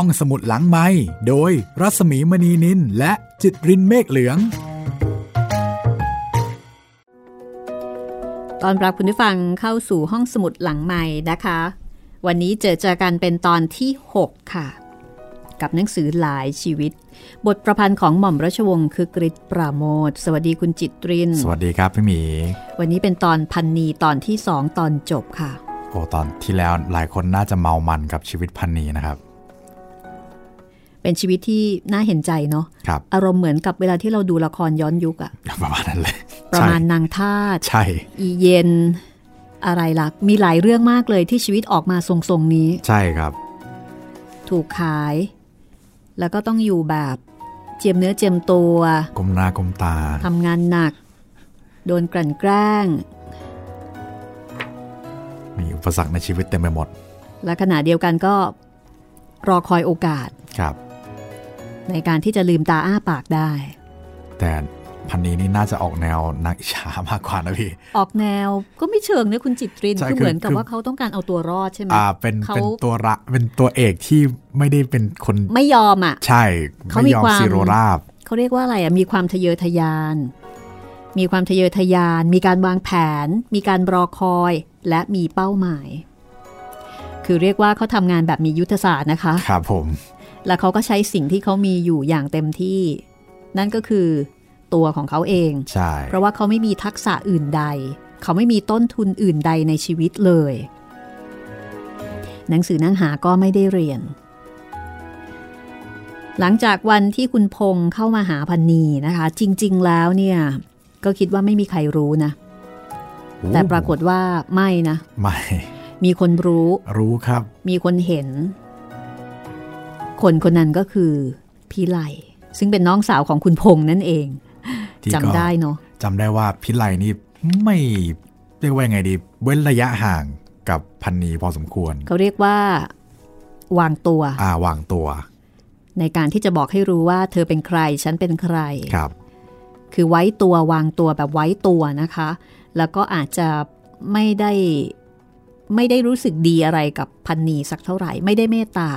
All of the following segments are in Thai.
ห้องสมุดหลังไมค์โดยรัสมีมณีนินและจิตรินเมฆเหลืองตอนรับคุณผู้ฟังเข้าสู่ห้องสมุดหลังไมค์นะคะวันนี้เจอกันเป็นตอนที่6ค่ะกับหนังสือหลายชีวิตบทประพันธ์ของหม่อมราชวงศ์คึกฤทธิ์ปราโมชสวัสดีคุณจิตรินสวัสดีครับพี่หมีวันนี้เป็นตอนพันนีตอนที่2ตอนจบค่ะโอ้ตอนที่แล้วหลายคนน่าจะเมามันกับชีวิตพันนีนะครับเป็นชีวิตที่น่าเห็นใจเนาะอารมณ์เหมือนกับเวลาที่เราดูละครย้อนยุคอะประมาณนั้นเลยประมาณนางทาสใช่อีเย็นอะไรล่ะมีหลายเรื่องมากเลยที่ชีวิตออกมาทรงๆนี้ใช่ครับถูกขายแล้วก็ต้องอยู่แบบเจียมเนื้อเจียมตัวก้มหน้าก้มตาทำงานหนักโดนกลั่นแกล้งมีอุปสรรคในชีวิตเต็มไปหมดและขณะเดียวกันก็รอคอยโอกาสครับในการที่จะลืมตาอ้าปากได้แต่พันนี้นี่น่าจะออกแนวนักอิจฉามากกว่านะพี่ออกแนวก็ไม่เชิงนะคุณจิตรินคือเหมือนกับว่าเขาต้องการเอาตัวรอดใช่ไหมเป็นตัวระเป็นตัวเอกที่ไม่ได้เป็นคนไม่ยอมอ่ะใช่เขามีความซีโร่ราบเขาเรียกว่าอะไรอ่ะมีความทะเยอทะยานมีการวางแผนมีการรอคอยและมีเป้าหมายคือเรียกว่าเขาทำงานแบบมียุทธศาสตร์นะคะครับผมแล้วเขาก็ใช้สิ่งที่เขามีอยู่อย่างเต็มที่นั่นก็คือตัวของเขาเองใช่เพราะว่าเขาไม่มีทักษะอื่นใดเขาไม่มีต้นทุนอื่นใดในชีวิตเลยหนังสือนั่งหาก็ไม่ได้เรียนหลังจากวันที่คุณพงษ์เข้ามาหาพันนีนะคะจริงๆแล้วเนี่ยก็คิดว่าไม่มีใครรู้นะแต่ปรากฏว่าไม่นะไม่มีคนรู้ครับมีคนเห็นคนนั้นก็คือพี่ไลซึ่งเป็นน้องสาวของคุณพงษ์นั่นเองจำได้เนาะจำได้ว่าพี่ไลนี่ไม่เรียกว่าไงดีเว้นระยะห่างกับพันนีพอสมควรเขาเรียกว่าวางตัวในการที่จะบอกให้รู้ว่าเธอเป็นใครฉันเป็นใครครับคือไว้ตัววางตัวแบบไว้ตัวนะคะแล้วก็อาจจะไม่ได้รู้สึกดีอะไรกับพันนีสักเท่าไหร่ไม่ได้เมตตา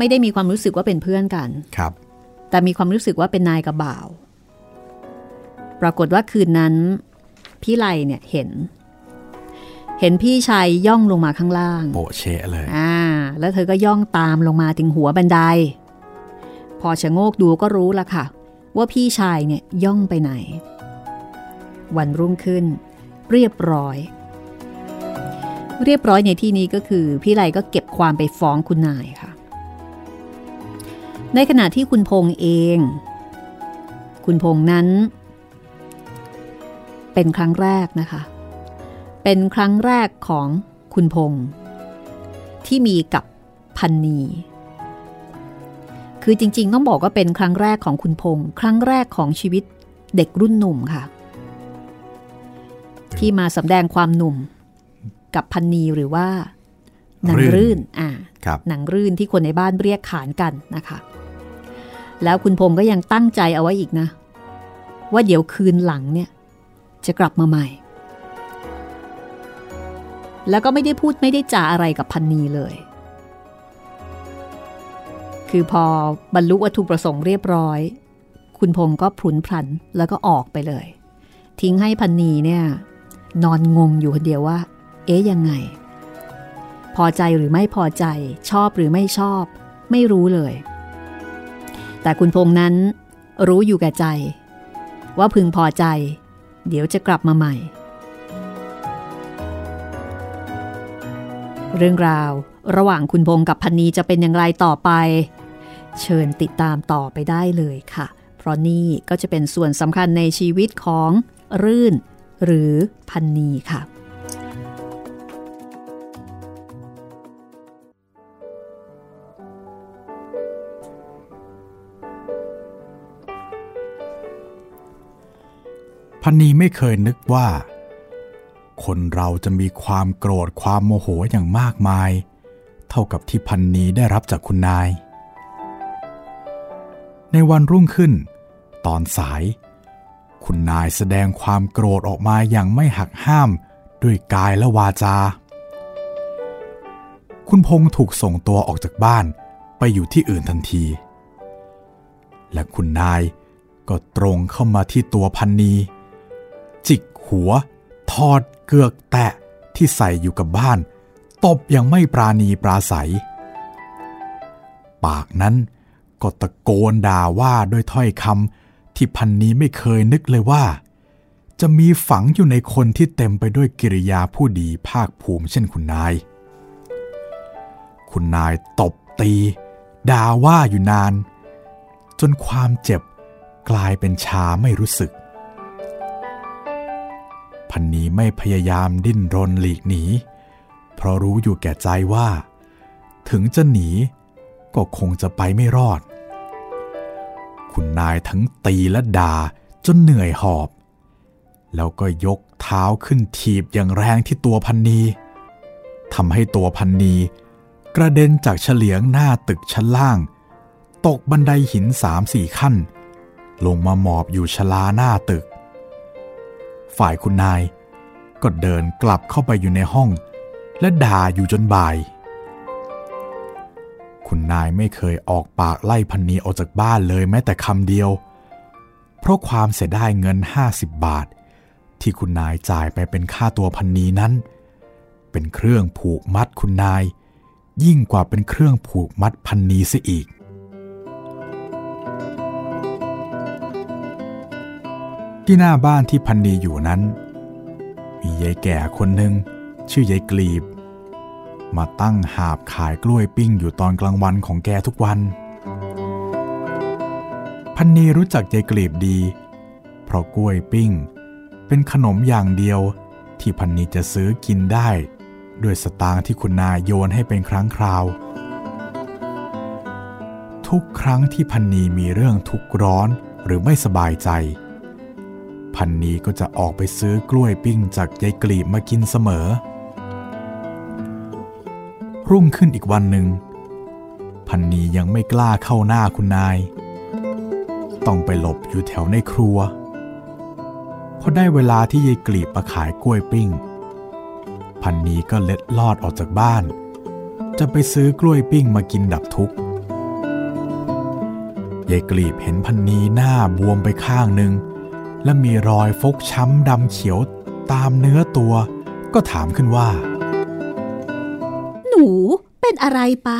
ไม่ได้มีความรู้สึกว่าเป็นเพื่อนกันครับแต่มีความรู้สึกว่าเป็นนายกับบ่าวปรากฏว่าคืนนั้นพี่ไลเนี่ยเห็นพี่ชายย่องลงมาข้างล่างโบเชะเลยแล้วเธอก็ย่องตามลงมาถึงหัวบันไดพอชะโงกดูก็รู้ละค่ะว่าพี่ชายเนี่ยย่องไปไหนวันรุ่งขึ้นเรียบร้อยในที่นี้ก็คือพี่ไลก็เก็บความไปฟ้องคุณนายค่ะในขณะที่คุณพงษ์เองคุณพงษ์นั้นเป็นครั้งแรกนะคะเป็นครั้งแรกของคุณพงษ์ที่มีกับพันนีคือจริงๆต้องบอกว่าเป็นครั้งแรกของคุณพงษ์ครั้งแรกของชีวิตเด็กรุ่นหนุ่มค่ะที่มาสำแดงความหนุ่มกับพันนีหรือว่านางรื่นนางรื่นที่คนในบ้านเรียกขานกันนะคะแล้วคุณพงษ์ก็ยังตั้งใจเอาไว้อีกนะว่าเดี๋ยวคืนหลังเนี่ยจะกลับมาใหม่แล้วก็ไม่ได้พูดไม่ได้จาอะไรกับพันนีเลยคือพอบรรลุวัตถุประสงค์เรียบร้อยคุณพงษ์ก็พลุนพลันแล้วก็ออกไปเลยทิ้งให้พันนีเนี่ยนอนงงอยู่คนเดียวว่าเอ๊ะยังไงพอใจหรือไม่พอใจชอบหรือไม่ชอบไม่รู้เลยแต่คุณพงษ์นั้นรู้อยู่แก่ใจว่าพึงพอใจเดี๋ยวจะกลับมาใหม่เรื่องราวระหว่างคุณพงษ์กับพันนีจะเป็นอย่างไรต่อไปเชิญติดตามต่อไปได้เลยค่ะเพราะนี่ก็จะเป็นส่วนสำคัญในชีวิตของรื่นหรือพันนีค่ะพันนีไม่เคยนึกว่าคนเราจะมีความโกรธความโมโหอย่างมากมายเท่ากับที่พันนีได้รับจากคุณนายในวันรุ่งขึ้นตอนสายคุณนายแสดงความโกรธออกมาอย่างไม่หักห้ามด้วยกายและวาจาคุณพงษ์ถูกส่งตัวออกจากบ้าน ไปอยู่ที่อื่นทันทีและคุณนายก็ตรงเข้ามาที่ตัวพันนีจิกหัวถอดเกือกแตะที่ใส่อยู่กับบ้านตบอย่างไม่ปราณีปราศัยปากนั้นก็ตะโกนด่าว่าด้วยถ้อยคำที่พันนีไม่เคยนึกเลยว่าจะมีฝังอยู่ในคนที่เต็มไปด้วยกิริยาผู้ดีภาคภูมิเช่นคุณนายตบตีด่าว่าอยู่นานจนความเจ็บกลายเป็นชาไม่รู้สึกพันนีไม่พยายามดิ้นรนหลีกหนีเพราะรู้อยู่แก่ใจว่าถึงจะหนีก็คงจะไปไม่รอดคุณนายทั้งตีและด่าจนเหนื่อยหอบแล้วก็ยกเท้าขึ้นถีบอย่างแรงที่ตัวพันนีทำให้ตัวพันนีกระเด็นจากเฉลียงหน้าตึกชั้นล่างตกบันไดหิน 3-4 ขั้นลงมาหมอบอยู่ชลาหน้าตึกฝ่ายคุณนายก็เดินกลับเข้าไปอยู่ในห้องและด่าอยู่จนบ่ายคุณนายไม่เคยออกปากไล่พันนีออกจากบ้านเลยแม้แต่คำเดียวเพราะความเสียดายเงิน50 บาทที่คุณนายจ่ายไปเป็นค่าตัวพันนีนั้นเป็นเครื่องผูกมัดคุณนายยิ่งกว่าเป็นเครื่องผูกมัดพันนีเสียอีกที่หน้าบ้านที่พันนีอยู่นั้นมียายแก่คนหนึ่งชื่อยายกลีบมาตั้งหาบขายกล้วยปิ้งอยู่ตอนกลางวันของแกทุกวันพันนีรู้จักยายกลีบดีเพราะกล้วยปิ้งเป็นขนมอย่างเดียวที่พันนีจะซื้อกินได้ด้วยสตางค์ที่คุณนายโยนให้เป็นครั้งคราวทุกครั้งที่พันนีมีเรื่องทุกข์ร้อนหรือไม่สบายใจพันนีก็จะออกไปซื้อกล้วยปิ้งจากยายกลีบมากินเสมอรุ่งขึ้นอีกวันหนึ่งพันนียังไม่กล้าเข้าหน้าคุณนายต้องไปหลบอยู่แถวในครัวพอได้เวลาที่ยายกลีบมาขายกล้วยปิ้งพันนีก็เล็ดลอดออกจากบ้านจะไปซื้อกล้วยปิ้งมากินดับทุกข์ยายกลีบเห็นพันนีหน้าบวมไปข้างหนึ่งและมีรอยฟกช้ำดำเขียวตามเนื้อตัวก็ถามขึ้นว่าหนูเป็นอะไรไป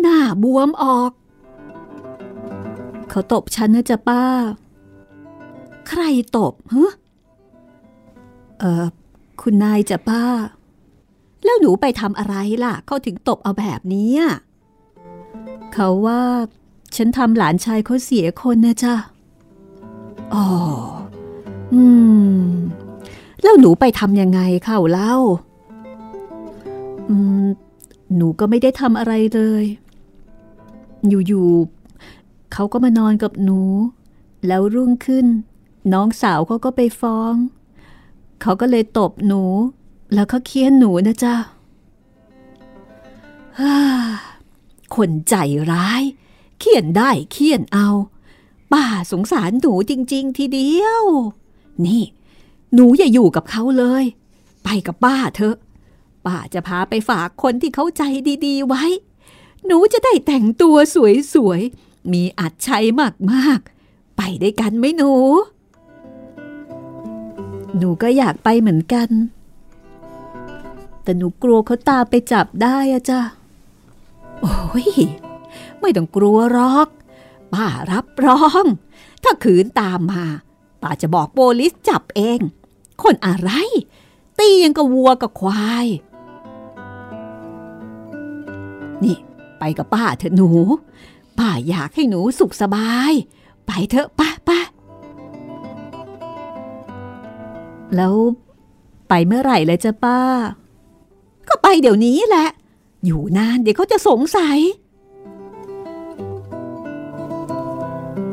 หน้าบวมออกเขาตบฉันนะจ๊ะป้าใครตบฮะคุณนายจ๊ะป้าแล้วหนูไปทำอะไรล่ะเขาถึงตบเอาแบบนี้เขาว่าฉันทำหลานชายเขาเสียคนนะจ๊ะอ๋อแล้วหนูไปทำยังไงเขาเล่าหนูก็ไม่ได้ทำอะไรเลยอยู่ๆเขาก็มานอนกับหนูแล้วรุ่งขึ้นน้องสาวเขาก็ไปฟ้องเขาก็เลยตบหนูแล้วก็เคี้ยนหนูนะจ๊ะคนใจร้ายเคี้ยนได้เคี้ยนเอาป้าสงสารหนูจริงๆทีเดียวนี่หนูอย่าอยู่กับเขาเลยไปกับป้าเถอะป้าจะพาไปฝากคนที่เขาใจดีๆไว้หนูจะได้แต่งตัวสวยๆมีอัจฉริยะมากๆไปได้กันไหมหนูก็อยากไปเหมือนกันแต่หนูกลัวเขาตามไปจับได้อะจ้ะโอ้ยไม่ต้องกลัวหรอกป้ารับรองถ้าขืนตามมาป้าจะบอกโปลิสจับเองคนอะไรตียังกับวัวกับควายนี่ไปกับป้าเถอะหนูป้าอยากให้หนูสุขสบายไปเถอะป้าแล้วไปเมื่อไหร่เลยจ้ะป้าก็ไปเดี๋ยวนี้แหละอยู่นานเดี๋ยวเขาจะสงสัย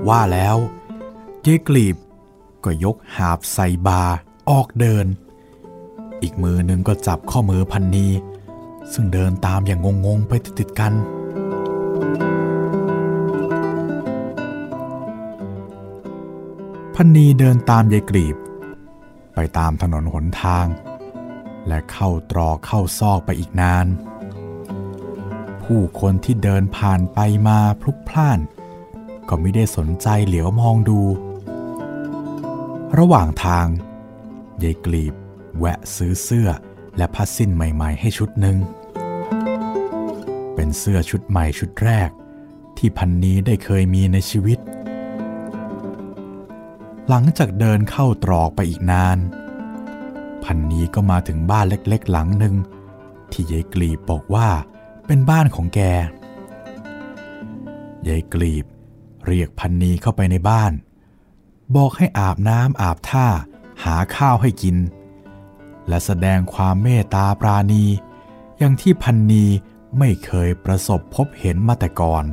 ว่าแล้วยายกลีบก็ยกหาบใส่บาออกเดินอีกมือหนึ่งก็จับข้อมือพันนีซึ่งเดินตามอย่างงงๆไปติดๆกันพันนีเดินตามยายกลีบไปตามถนนหนทางและเข้าตรอกเข้าซอกไปอีกนานผ ผู้คนที่เดินผ่านไปมาพลุกพล่านก็ไม่ได้สนใจเหลียวมองดูระหว่างทางยายกลีบแวะซื้อเสื้อและผ้าสิ้นใหม่ๆให้ชุดหนึ่งเป็นเสื้อชุดใหม่ชุดแรกที่พันนี้ได้เคยมีในชีวิตหลังจากเดินเข้าตรอกไปอีกนานพันนี้ก็มาถึงบ้านเล็กๆหลังหนึ่งที่ยายกลีบบอกว่าเป็นบ้านของแกยายกลีบเรียกพันนี้เข้าไปในบ้านบอกให้อาบน้ำอาบท่าหาข้าวให้กินและแสดงความเมตตาปราณีอย่างที่พันนีไม่เคยประสบพบเห็นมาแต่ก่อน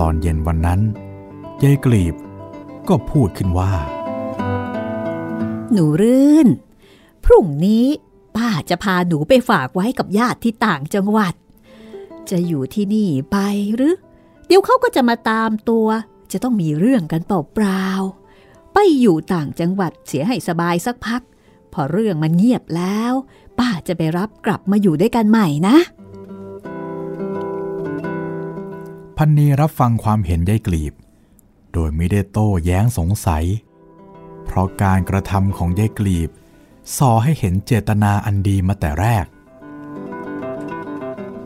ตอนเย็นวันนั้นยายกลีบก็พูดขึ้นว่าหนูรื่นพรุ่งนี้ป้าจะพาหนูไปฝากไว้กับญาติที่ต่างจังหวัดจะอยู่ที่นี่ไปหรือเดี๋ยวเขาก็จะมาตามตัวจะต้องมีเรื่องกันเปล่าๆไปอยู่ต่างจังหวัดเสียให้สบายสักพักพอเรื่องมันเงียบแล้วป้าจะไปรับกลับมาอยู่ด้วยกันใหม่นะพันนีรับฟังความเห็นยายกลีบโดยไม่ได้โต้แย้งสงสัยเพราะการกระทำของยายกลีบส่อให้เห็นเจตนาอันดีมาแต่แรก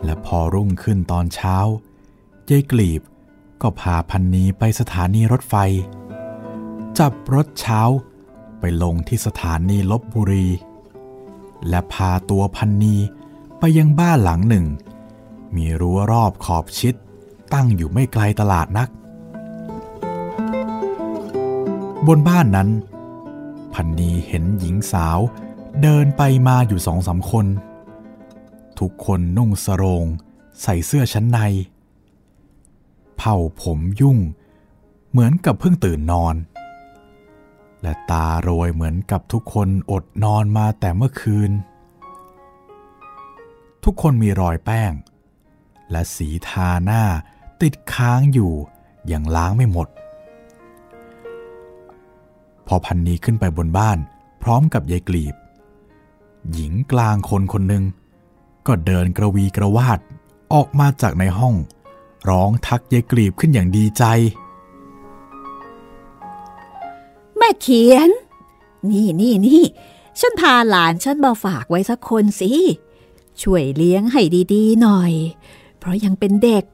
และพอรุ่งขึ้นตอนเช้ายายกลีบก็พาพันนีไปสถานีรถไฟจับรถเช้าไปลงที่สถานีลพบุรีและพาตัวพันนีไปยังบ้านหลังหนึ่งมีรั้วรอบขอบชิดตั้งอยู่ไม่ไกลตลาดนักบนบ้านนั้นพันนีเห็นหญิงสาวเดินไปมาอยู่2-3 คนทุกคนนุ่งสรงใส่เสื้อชั้นในเผ่าผมยุ่งเหมือนกับเพิ่งตื่นนอนและตาโรยเหมือนกับทุกคนอดนอนมาแต่เมื่อคืนทุกคนมีรอยแป้งและสีทาหน้าติดค้างอยู่อย่างล้างไม่หมดพอพันนีขึ้นไปบนบ้านพร้อมกับยายกลีบหญิงกลางคนคนหนึ่งก็เดินกระวีกระวาดออกมาจากในห้องร้องทักยายกลีบขึ้นอย่างดีใจแม่เขียนนี่ฉันพาหลานฉันมาฝากไว้สักคนสิช่วยเลี้ยงให้ดีๆหน่อยเพราะยังเป็นเด็ก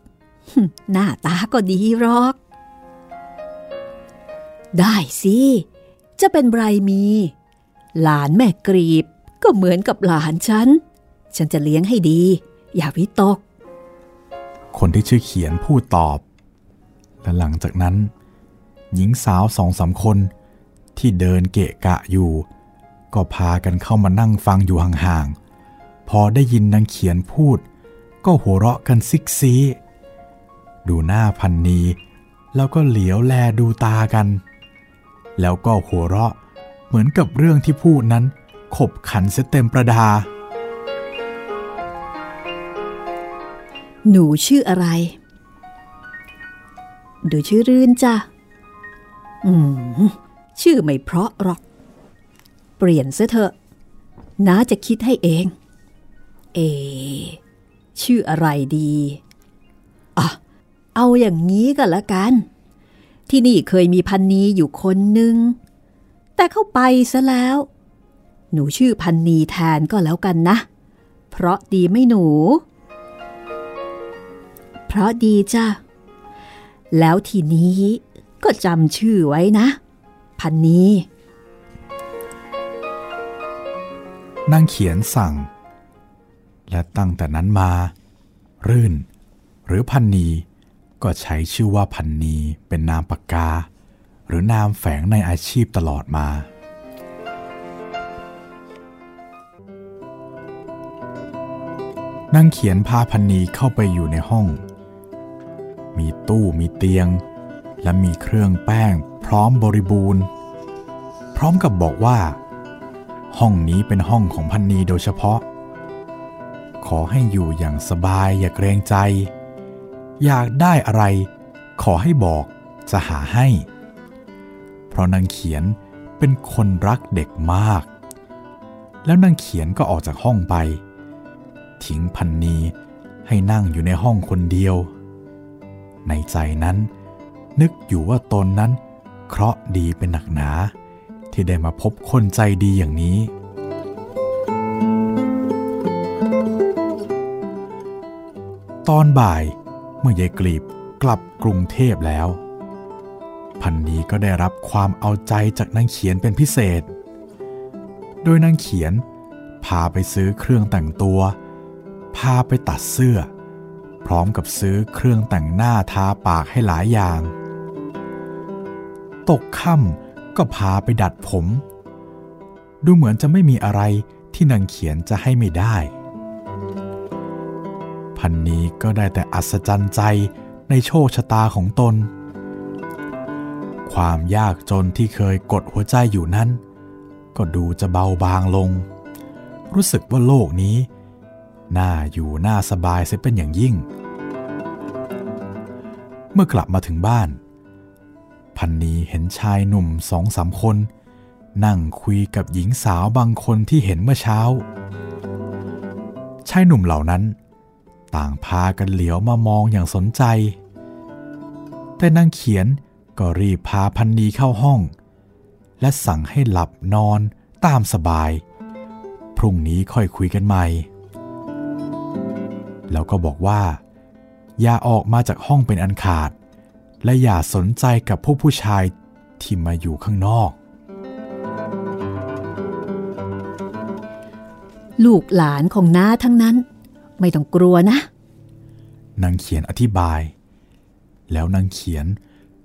หน้าตาก็ดีหรอกได้สิจะเป็นไรมีหลานแม่กรีบก็เหมือนกับหลานฉันจะเลี้ยงให้ดีอย่าวิตกคนที่ชื่อเขียนพูดตอบและหลังจากนั้นหญิงสาว2-3 คนที่เดินเกะกะอยู่ก็พากันเข้ามานั่งฟังอยู่ห่างๆพอได้ยินนางเขียนพูดก็หัวเราะกันซิกซีดูหน้าพันนีแล้วก็เหลียวแลดูตากันแล้วก็หัวเราะเหมือนกับเรื่องที่พูดนั้นขบขันเสียเต็มประดาหนูชื่ออะไรหนูชื่อรื่นจ้ะชื่อไม่เพราะหรอกเปลี่ยนซะเถอะน้าจะคิดให้เองชื่ออะไรดีอ่ะเอาอย่างนี้ก็แล้วกันที่นี่เคยมีพันนีอยู่คนนึงแต่เข้าไปซะแล้วหนูชื่อพันนีแทนก็แล้วกันนะเพราะดีไม่หนูเพราะดีจ้ะแล้วทีนี้ก็จำชื่อไว้นะพันนีนางเขียนสั่งและตั้งแต่นั้นมารื่นหรือพันนีก็ใช้ชื่อว่าพันนีเป็นนามปากกาหรือนามแฝงในอาชีพตลอดมานางเขียนพาพันนีเข้าไปอยู่ในห้องมีตู้มีเตียงและมีเครื่องแป้งพร้อมบริบูรณ์พร้อมกับบอกว่าห้องนี้เป็นห้องของพันนีโดยเฉพาะขอให้อยู่อย่างสบายอย่าเกรงใจอยากได้อะไรขอให้บอกจะหาให้เพราะนางเขียนเป็นคนรักเด็กมากแล้วนางเขียนก็ออกจากห้องไปทิ้งพันนี ให้นั่งอยู่ในห้องคนเดียวในใจนั้นนึกอยู่ว่าตนนั้นเคราะห์ดีเป็นหนักหนาที่ได้มาพบคนใจดีอย่างนี้ตอนบ่ายเมื่อยายกลีบกลับกรุงเทพแล้วพันนี้ก็ได้รับความเอาใจจากนางเขียนเป็นพิเศษโดยนางเขียนพาไปซื้อเครื่องแต่งตัวพาไปตัดเสื้อพร้อมกับซื้อเครื่องแต่งหน้าทาปากให้หลายอย่างตกค่ำก็พาไปดัดผมดูเหมือนจะไม่มีอะไรที่นางเขียนจะให้ไม่ได้พันนี้ก็ได้แต่อัศจรรย์ใจในโชคชะตาของตนความยากจนที่เคยกดหัวใจอยู่นั้นก็ดูจะเบาบางลงรู้สึกว่าโลกนี้น่าอยู่น่าสบายเสียเป็นอย่างยิ่งเมื่อกลับมาถึงบ้านพันนีเห็นชายหนุ่ม 2-3 คนนั่งคุยกับหญิงสาวบางคนที่เห็นเมื่อเช้าชายหนุ่มเหล่านั้นต่างพากันเหลียวมามองอย่างสนใจแต่นางเขียนก็รีบพาพันนีเข้าห้องและสั่งให้หลับนอนตามสบายพรุ่งนี้ค่อยคุยกันใหม่แล้วก็บอกว่าอย่าออกมาจากห้องเป็นอันขาดและอย่าสนใจกับพวกผู้ชายที่มาอยู่ข้างนอกลูกหลานของน้าทั้งนั้นไม่ต้องกลัวนะนางเขียนอธิบายแล้วนางเขียน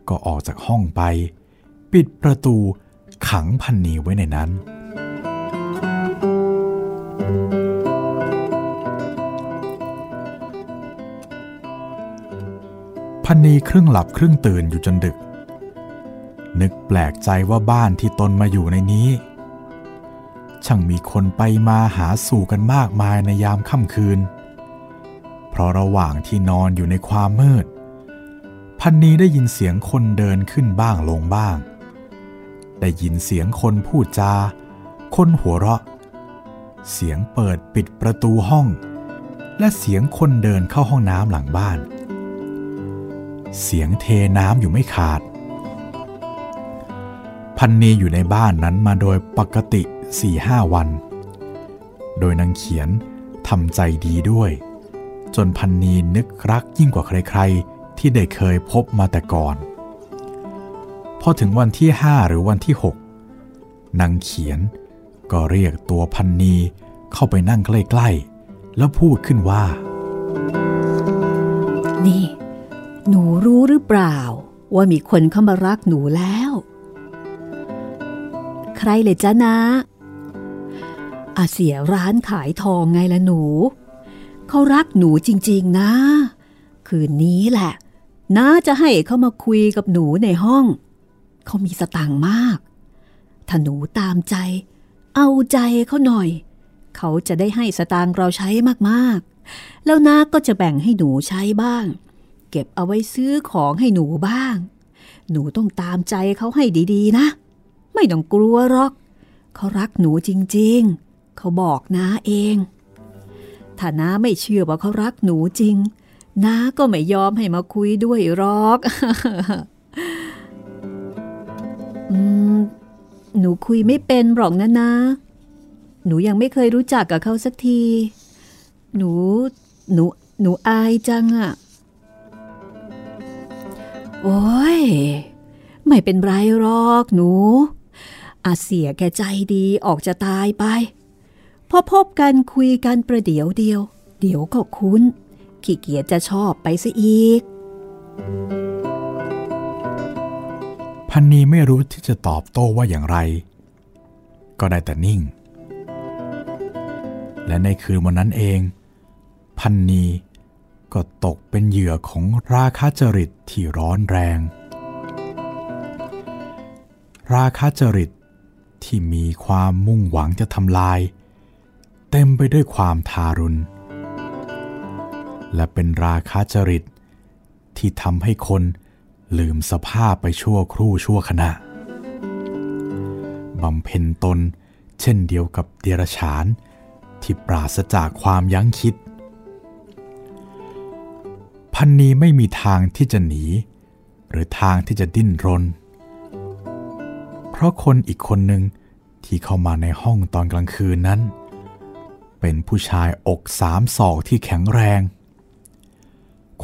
ก็ออกจากห้องไปปิดประตูขังพันนีไว้ในนั้นพันนีครึ่งหลับครึ่งตื่นอยู่จนดึกนึกแปลกใจว่าบ้านที่ตนมาอยู่ในนี้ช่างมีคนไปมาหาสู่กันมากมายในยามค่ำคืนเพราะระหว่างที่นอนอยู่ในความมืดพันนีได้ยินเสียงคนเดินขึ้นบ้างลงบ้างได้ยินเสียงคนพูดจาคนหัวเราะเสียงเปิดปิดประตูห้องและเสียงคนเดินเข้าห้องน้ำหลังบ้านเสียงเทน้ำอยู่ไม่ขาดพันนีอยู่ในบ้านนั้นมาโดยปกติ 4-5 วันโดยนางเขียนทำใจดีด้วยจนพันนีนึกรักยิ่งกว่าใครๆที่ได้เคยพบมาแต่ก่อนพอถึงวันที่ 5 หรือวันที่ 6 นางเขียนก็เรียกตัวพันนีเข้าไปนั่งใกล้ๆแล้วพูดขึ้นว่านี่หนูรู้หรือเปล่าว่ามีคนเข้ามารักหนูแล้วใครเลยจ๊ะนะอาเสียร้านขายทองไงล่ะหนูเขารักหนูจริงๆนะคืนนี้แหละน้าจะให้เขามาคุยกับหนูในห้องเขามีสตางค์มากถ้าหนูตามใจเอาใจเขาหน่อยเขาจะได้ให้สตางค์เราใช้มากๆแล้วน้าก็จะแบ่งให้หนูใช้บ้างเก็บเอาไว้ซื้อของให้หนูบ้างหนูต้องตามใจเขาให้ดีๆนะไม่ต้องกลัวหรอกเขารักหนูจริงๆเขาบอกน้าเองถ้าน้าไม่เชื่อว่าเขารักหนูจริงน้าก็ไม่ยอมให้มาคุยด้วยหรอกหนูคุยไม่เป็นหรอกนะนะหนูยังไม่เคยรู้จักกับเขาสักทีหนูอายจังอะโอ้ยไม่เป็นไรหรอกหนูอาเสียแกใจดีออกจะตายไปพอพบกันคุยกันประเดี๋ยวเดียวเดี๋ยวก็คุ้นขี้เกียจจะชอบไปซะอีกพันนีไม่รู้ที่จะตอบโต้ว่าอย่างไรก็ได้แต่นิ่งและในคืนวันนั้นเองพันนีก็ตกเป็นเหยื่อของราคะจริตที่ร้อนแรงราคะจริตที่มีความมุ่งหวังจะทำลายเต็มไปด้วยความทารุณและเป็นราคะจริตที่ทำให้คนลืมสภาพไปชั่วครู่ชั่วขณะบำเพ็ญตนเช่นเดียวกับเดรัจฉานที่ปราศจากความยั้งคิด พันนีไม่มีทางที่จะหนีหรือทางที่จะดิ้นรนเพราะคนอีกคนหนึ่งที่เข้ามาในห้องตอนกลางคืนนั้นเป็นผู้ชายอก3 ศอกที่แข็งแรง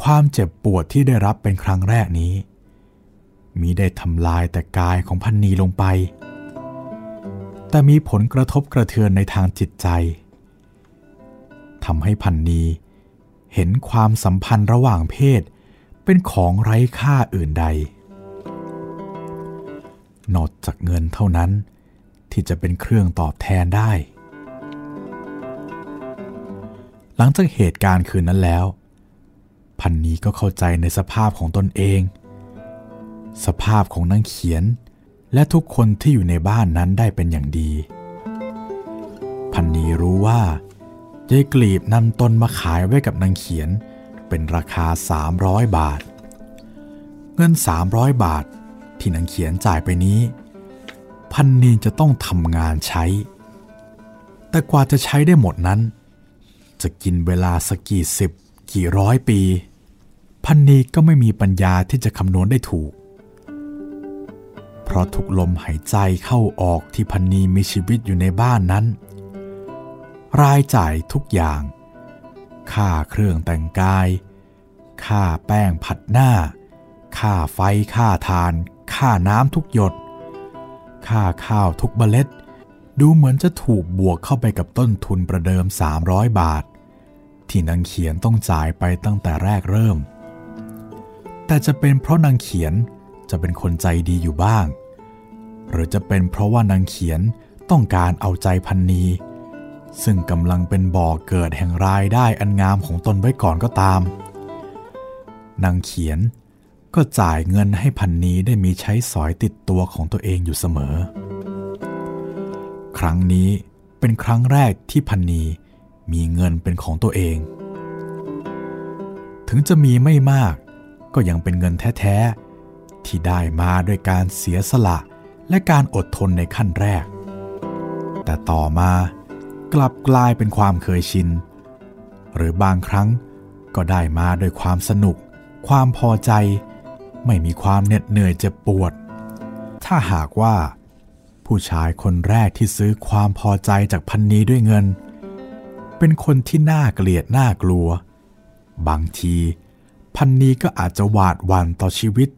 ความเจ็บปวดที่ได้รับเป็นครั้งแรกนี้มิได้ทำลายแต่กายของพันนีลงไปแต่มีผลกระทบกระเทือนในทางจิตใจทำให้พันนีเห็นความสัมพันธ์ระหว่างเพศเป็นของไร้ค่าอื่นใดนอกจากเงินเท่านั้นที่จะเป็นเครื่องตอบแทนได้หลังจากเหตุการณ์คืนนั้นแล้วพันนีก็เข้าใจในสภาพของตนเองสภาพของนางเขียนและทุกคนที่อยู่ในบ้านนั้นได้เป็นอย่างดีพันนีรู้ว่ายายกลีบนำตนมาขายไว้กับนางเขียนเป็นราคา300 บาทเงิน300 บาทที่นางเขียนจ่ายไปนี้พันนีจะต้องทำงานใช้แต่กว่าจะใช้ได้หมดนั้นจะกินเวลาสักกี่สิบกี่ร้อยปีพันนีก็ไม่มีปัญญาที่จะคำนวณได้ถูกเพราะทุกลมหายใจเข้าออกที่พันนีมีชีวิตอยู่ในบ้านนั้นรายจ่ายทุกอย่างค่าเครื่องแต่งกายค่าแป้งผัดหน้าค่าไฟค่าทานค่าน้ำทุกหยดค่าข้าวทุกเมล็ดดูเหมือนจะถูกบวกเข้าไปกับต้นทุนประเดิม300 บาทที่นางเขียนต้องจ่ายไปตั้งแต่แรกเริ่มแต่จะเป็นเพราะนางเขียนจะเป็นคนใจดีอยู่บ้างหรือจะเป็นเพราะว่านางเขียนต้องการเอาใจพันนีซึ่งกำลังเป็นบ่อเกิดแห่งรายได้อันงามของตนไว้ก่อนก็ตามนางเขียนก็จ่ายเงินให้พันนีได้มีใช้สอยติดตัวของตัวเองอยู่เสมอครั้งนี้เป็นครั้งแรกที่พันนีมีเงินเป็นของตัวเองถึงจะมีไม่มากก็ยังเป็นเงินแท้ๆที่ได้มาด้วยการเสียสละและการอดทนในขั้นแรกแต่ต่อมากลับกลายเป็นความเคยชินหรือบางครั้งก็ได้มาด้วยความสนุกความพอใจไม่มีความเหน็ดเหนื่อยเจ็บปวดถ้าหากว่าผู้ชายคนแรกที่ซื้อความพอใจจากพันนีด้วยเงินเป็นคนที่น่าเกลียดน่ากลัวบางทีพันนีก็อาจจะหวาดหวั่นต่อชีวิต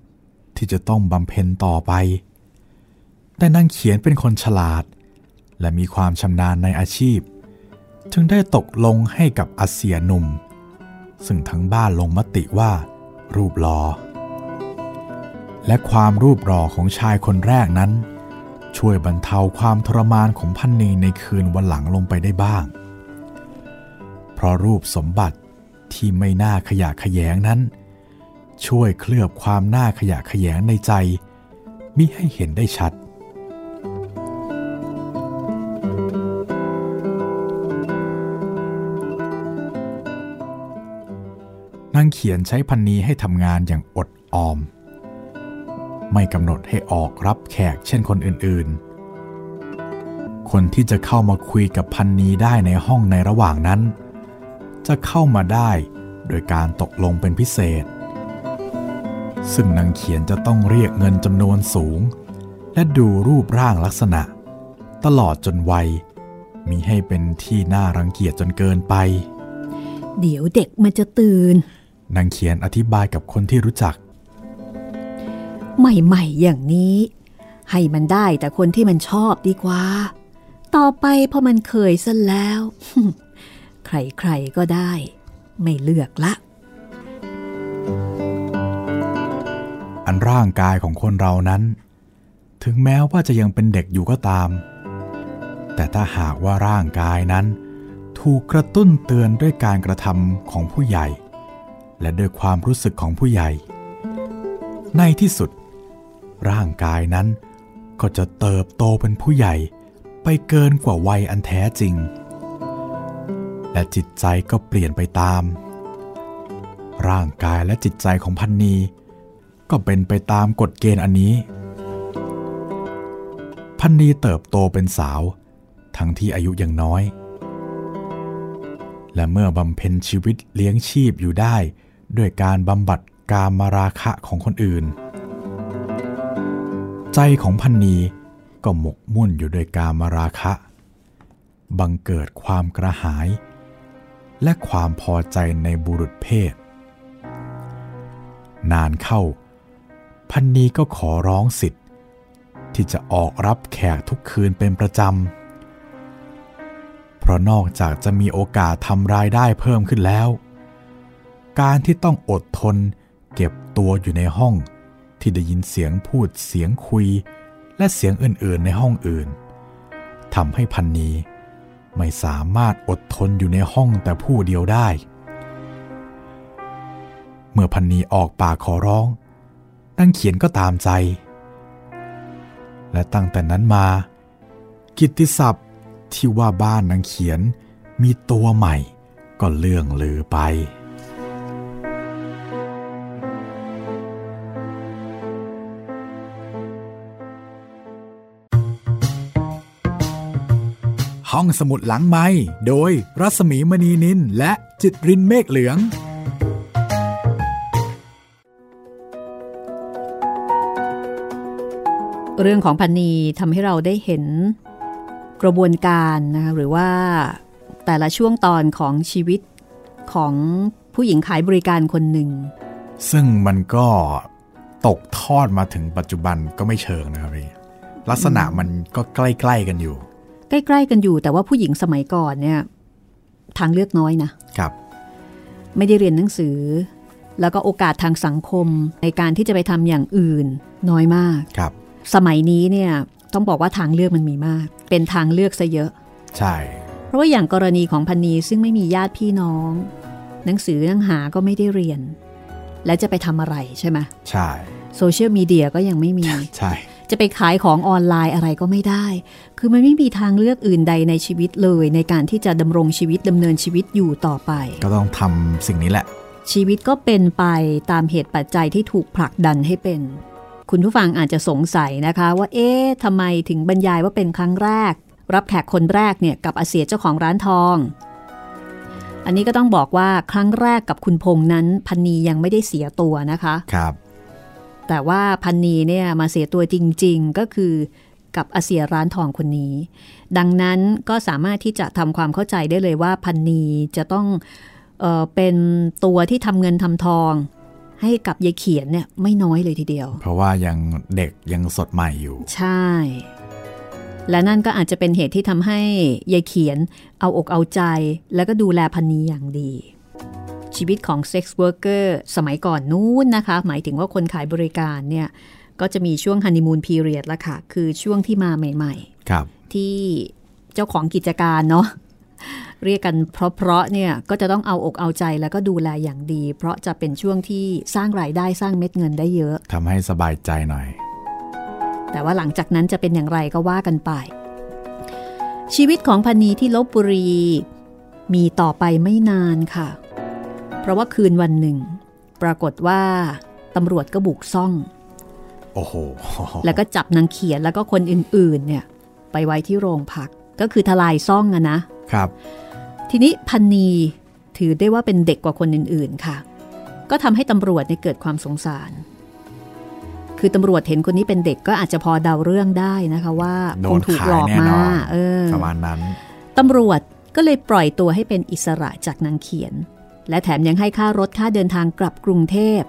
ที่จะต้องบำเพ็ญต่อไปแต่นางเขียนเป็นคนฉลาดและมีความชำนาญในอาชีพจึงได้ตกลงให้กับอาเสียหนุ่มซึ่งทั้งบ้านลงมติว่ารูปหล่อและความรูปหล่อของชายคนแรกนั้นช่วยบรรเทาความทรมานของพันนีในคืนวันหลังลงไปได้บ้างเพราะรูปสมบัติที่ไม่น่าขยะแขยงนั้นช่วยเคลือบความน่าขยะแขยงในใจมิให้เห็นได้ชัดนางเขียนใช้พันนีให้ทำงานอย่างอดออมไม่กำหนดให้ออกรับแขกเช่นคนอื่นๆคนที่จะเข้ามาคุยกับพันนีได้ในห้องในระหว่างนั้นจะเข้ามาได้โดยการตกลงเป็นพิเศษซึ่งนางเขียนจะต้องเรียกเงินจำนวนสูงและดูรูปร่างลักษณะตลอดจนวัยมิให้เป็นที่น่ารังเกียจจนเกินไปเดี๋ยวเด็กมันจะตื่นนางเขียนอธิบายกับคนที่รู้จักใหม่ๆอย่างนี้ให้มันได้แต่คนที่มันชอบดีกว่าต่อไปพอมันเคยซะแล้ว ใครๆก็ได้ไม่เลือกละอันร่างกายของคนเรานั้นถึงแม้ว่าจะยังเป็นเด็กอยู่ก็ตามแต่ถ้าหากว่าร่างกายนั้นถูกกระตุ้นเตือนด้วยการกระทำของผู้ใหญ่และด้วยความรู้สึกของผู้ใหญ่ในที่สุดร่างกายนั้นก็จะเติบโตเป็นผู้ใหญ่ไปเกินกว่าวัยอันแท้จริงและจิตใจก็เปลี่ยนไปตามร่างกายและจิตใจของพันนีก็เป็นไปตามกฎเกณฑ์อันนี้พันนีเติบโตเป็นสาวทั้งที่อายุยังน้อยและเมื่อบำเพ็ญชีวิตเลี้ยงชีพอยู่ได้ ด้วยการบำบัดกามราคะของคนอื่นใจของพันนีก็หมกมุ่นอยู่ด้วยกามราคะบังเกิดความกระหายและความพอใจในบุรุษเพศนานเข้าพันนีก็ขอร้องสิทธิ์ที่จะออกรับแขกทุกคืนเป็นประจำเพราะนอกจากจะมีโอกาสทำรายได้เพิ่มขึ้นแล้วการที่ต้องอดทนเก็บตัวอยู่ในห้องที่ได้ยินเสียงพูดเสียงคุยและเสียงอื่นๆในห้องอื่นทำให้พันนีไม่สามารถอดทนอยู่ในห้องแต่ผู้เดียวได้เมื่อพันนีออกปากขอร้องนางเขียนก็ตามใจและตั้งแต่นั้นมากิตติศัพท์ที่ว่าบ้านนางเขียนมีตัวใหม่ก็เลื่องลือไปห้องสมุดหลังไมค์โดยรัศมีมณีนินและจิตรินเมฆเหลืองเรื่องของพันนีทำให้เราได้เห็นกระบวนการนะคะหรือว่าแต่ละช่วงตอนของชีวิตของผู้หญิงขายบริการคนหนึ่งซึ่งมันก็ตกทอดมาถึงปัจจุบันก็ไม่เชิงนะครับพี่ลักษณะมันก็ใกล้ๆกันอยู่ใกล้ๆกันอยู่แต่ว่าผู้หญิงสมัยก่อนเนี่ยทางเลือกน้อยนะครับไม่ได้เรียนหนังสือแล้วก็โอกาสทางสังคมในการที่จะไปทำอย่างอื่นน้อยมากครับสมัยนี้เนี่ยต้องบอกว่าทางเลือกมันมีมากเป็นทางเลือกซะเยอะใช่เพราะว่าอย่างกรณีของพันนีซึ่งไม่มีญาติพี่น้องหนังสือหนังหาก็ไม่ได้เรียนและจะไปทำอะไรใช่ไหมใช่โซเชียลมีเดียก็ยังไม่มีใช่จะไปขายของออนไลน์อะไรก็ไม่ได้คือมันไม่มีทางเลือกอื่นใดในชีวิตเลยในการที่จะดำรงชีวิตดำเนินชีวิตอยู่ต่อไปก็ต้องทำสิ่งนี้แหละชีวิตก็เป็นไปตามเหตุปัจจัยที่ถูกผลักดันให้เป็นคุณผู้ฟังอาจจะสงสัยนะคะว่าเอ๊ะทำไมถึงบรรยายว่าเป็นครั้งแรกรับแขกคนแรกเนี่ยกับอาเสียเจ้าของร้านทองอันนี้ก็ต้องบอกว่าครั้งแรกกับคุณพงษ์นั้นพันนียังไม่ได้เสียตัวนะคะครับแต่ว่าพันนีเนี่ยมาเสียตัวจริงๆก็คือกับอาเสียร้านทองคนนี้ดังนั้นก็สามารถที่จะทำความเข้าใจได้เลยว่าพันนีจะต้องเป็นตัวที่ทำเงินทำทองให้กับยายเขียนเนี่ยไม่น้อยเลยทีเดียวเพราะว่ายังเด็กยังสดใหม่อยู่ใช่และนั่นก็อาจจะเป็นเหตุที่ทำให้ยายเขียนเอาอกเอาใจแล้วก็ดูแลพันนีอย่างดีชีวิตของเซ็กซ์เวิร์กเกอร์สมัยก่อนนู้นนะคะหมายถึงว่าคนขายบริการเนี่ยก็จะมีช่วงฮันนีมูนพีเรียดละค่ะคือช่วงที่มาใหม่ๆครับที่เจ้าของกิจการเนาะเรียกกันเพราะเนี่ยก็จะต้องเอาอกเอาใจแล้วก็ดูแลอย่างดีเพราะจะเป็นช่วงที่สร้างรายได้สร้างเม็ดเงินได้เยอะทำให้สบายใจหน่อยแต่ว่าหลังจากนั้นจะเป็นอย่างไรก็ว่ากันไปชีวิตของพันนีที่ลพบุรีมีต่อไปไม่นานค่ะเพราะว่าคืนวันหนึ่งปรากฏว่าตำรวจก็บุกซ่องโอ้โหแล้วก็จับนางเขียนแล้วก็คนอื่นๆเนี่ยไปไว้ที่โรงพักก็คือทลายซ่องอะนะครับทีนี้พันนีถือได้ว่าเป็นเด็กกว่าคนอื่นๆค่ะก็ทำให้ตำรวจเนี่ยเกิดความสงสารคือตำรวจเห็นคนนี้เป็นเด็กก็อาจจะพอเดาเรื่องได้นะคะว่าคงถูกหลอกมาประมาณนั้นตำรวจก็เลยปล่อยตัวให้เป็นอิสระจากนางเขียนและแถมยังให้ค่ารถค่าเดินทางกลับกรุงเทพ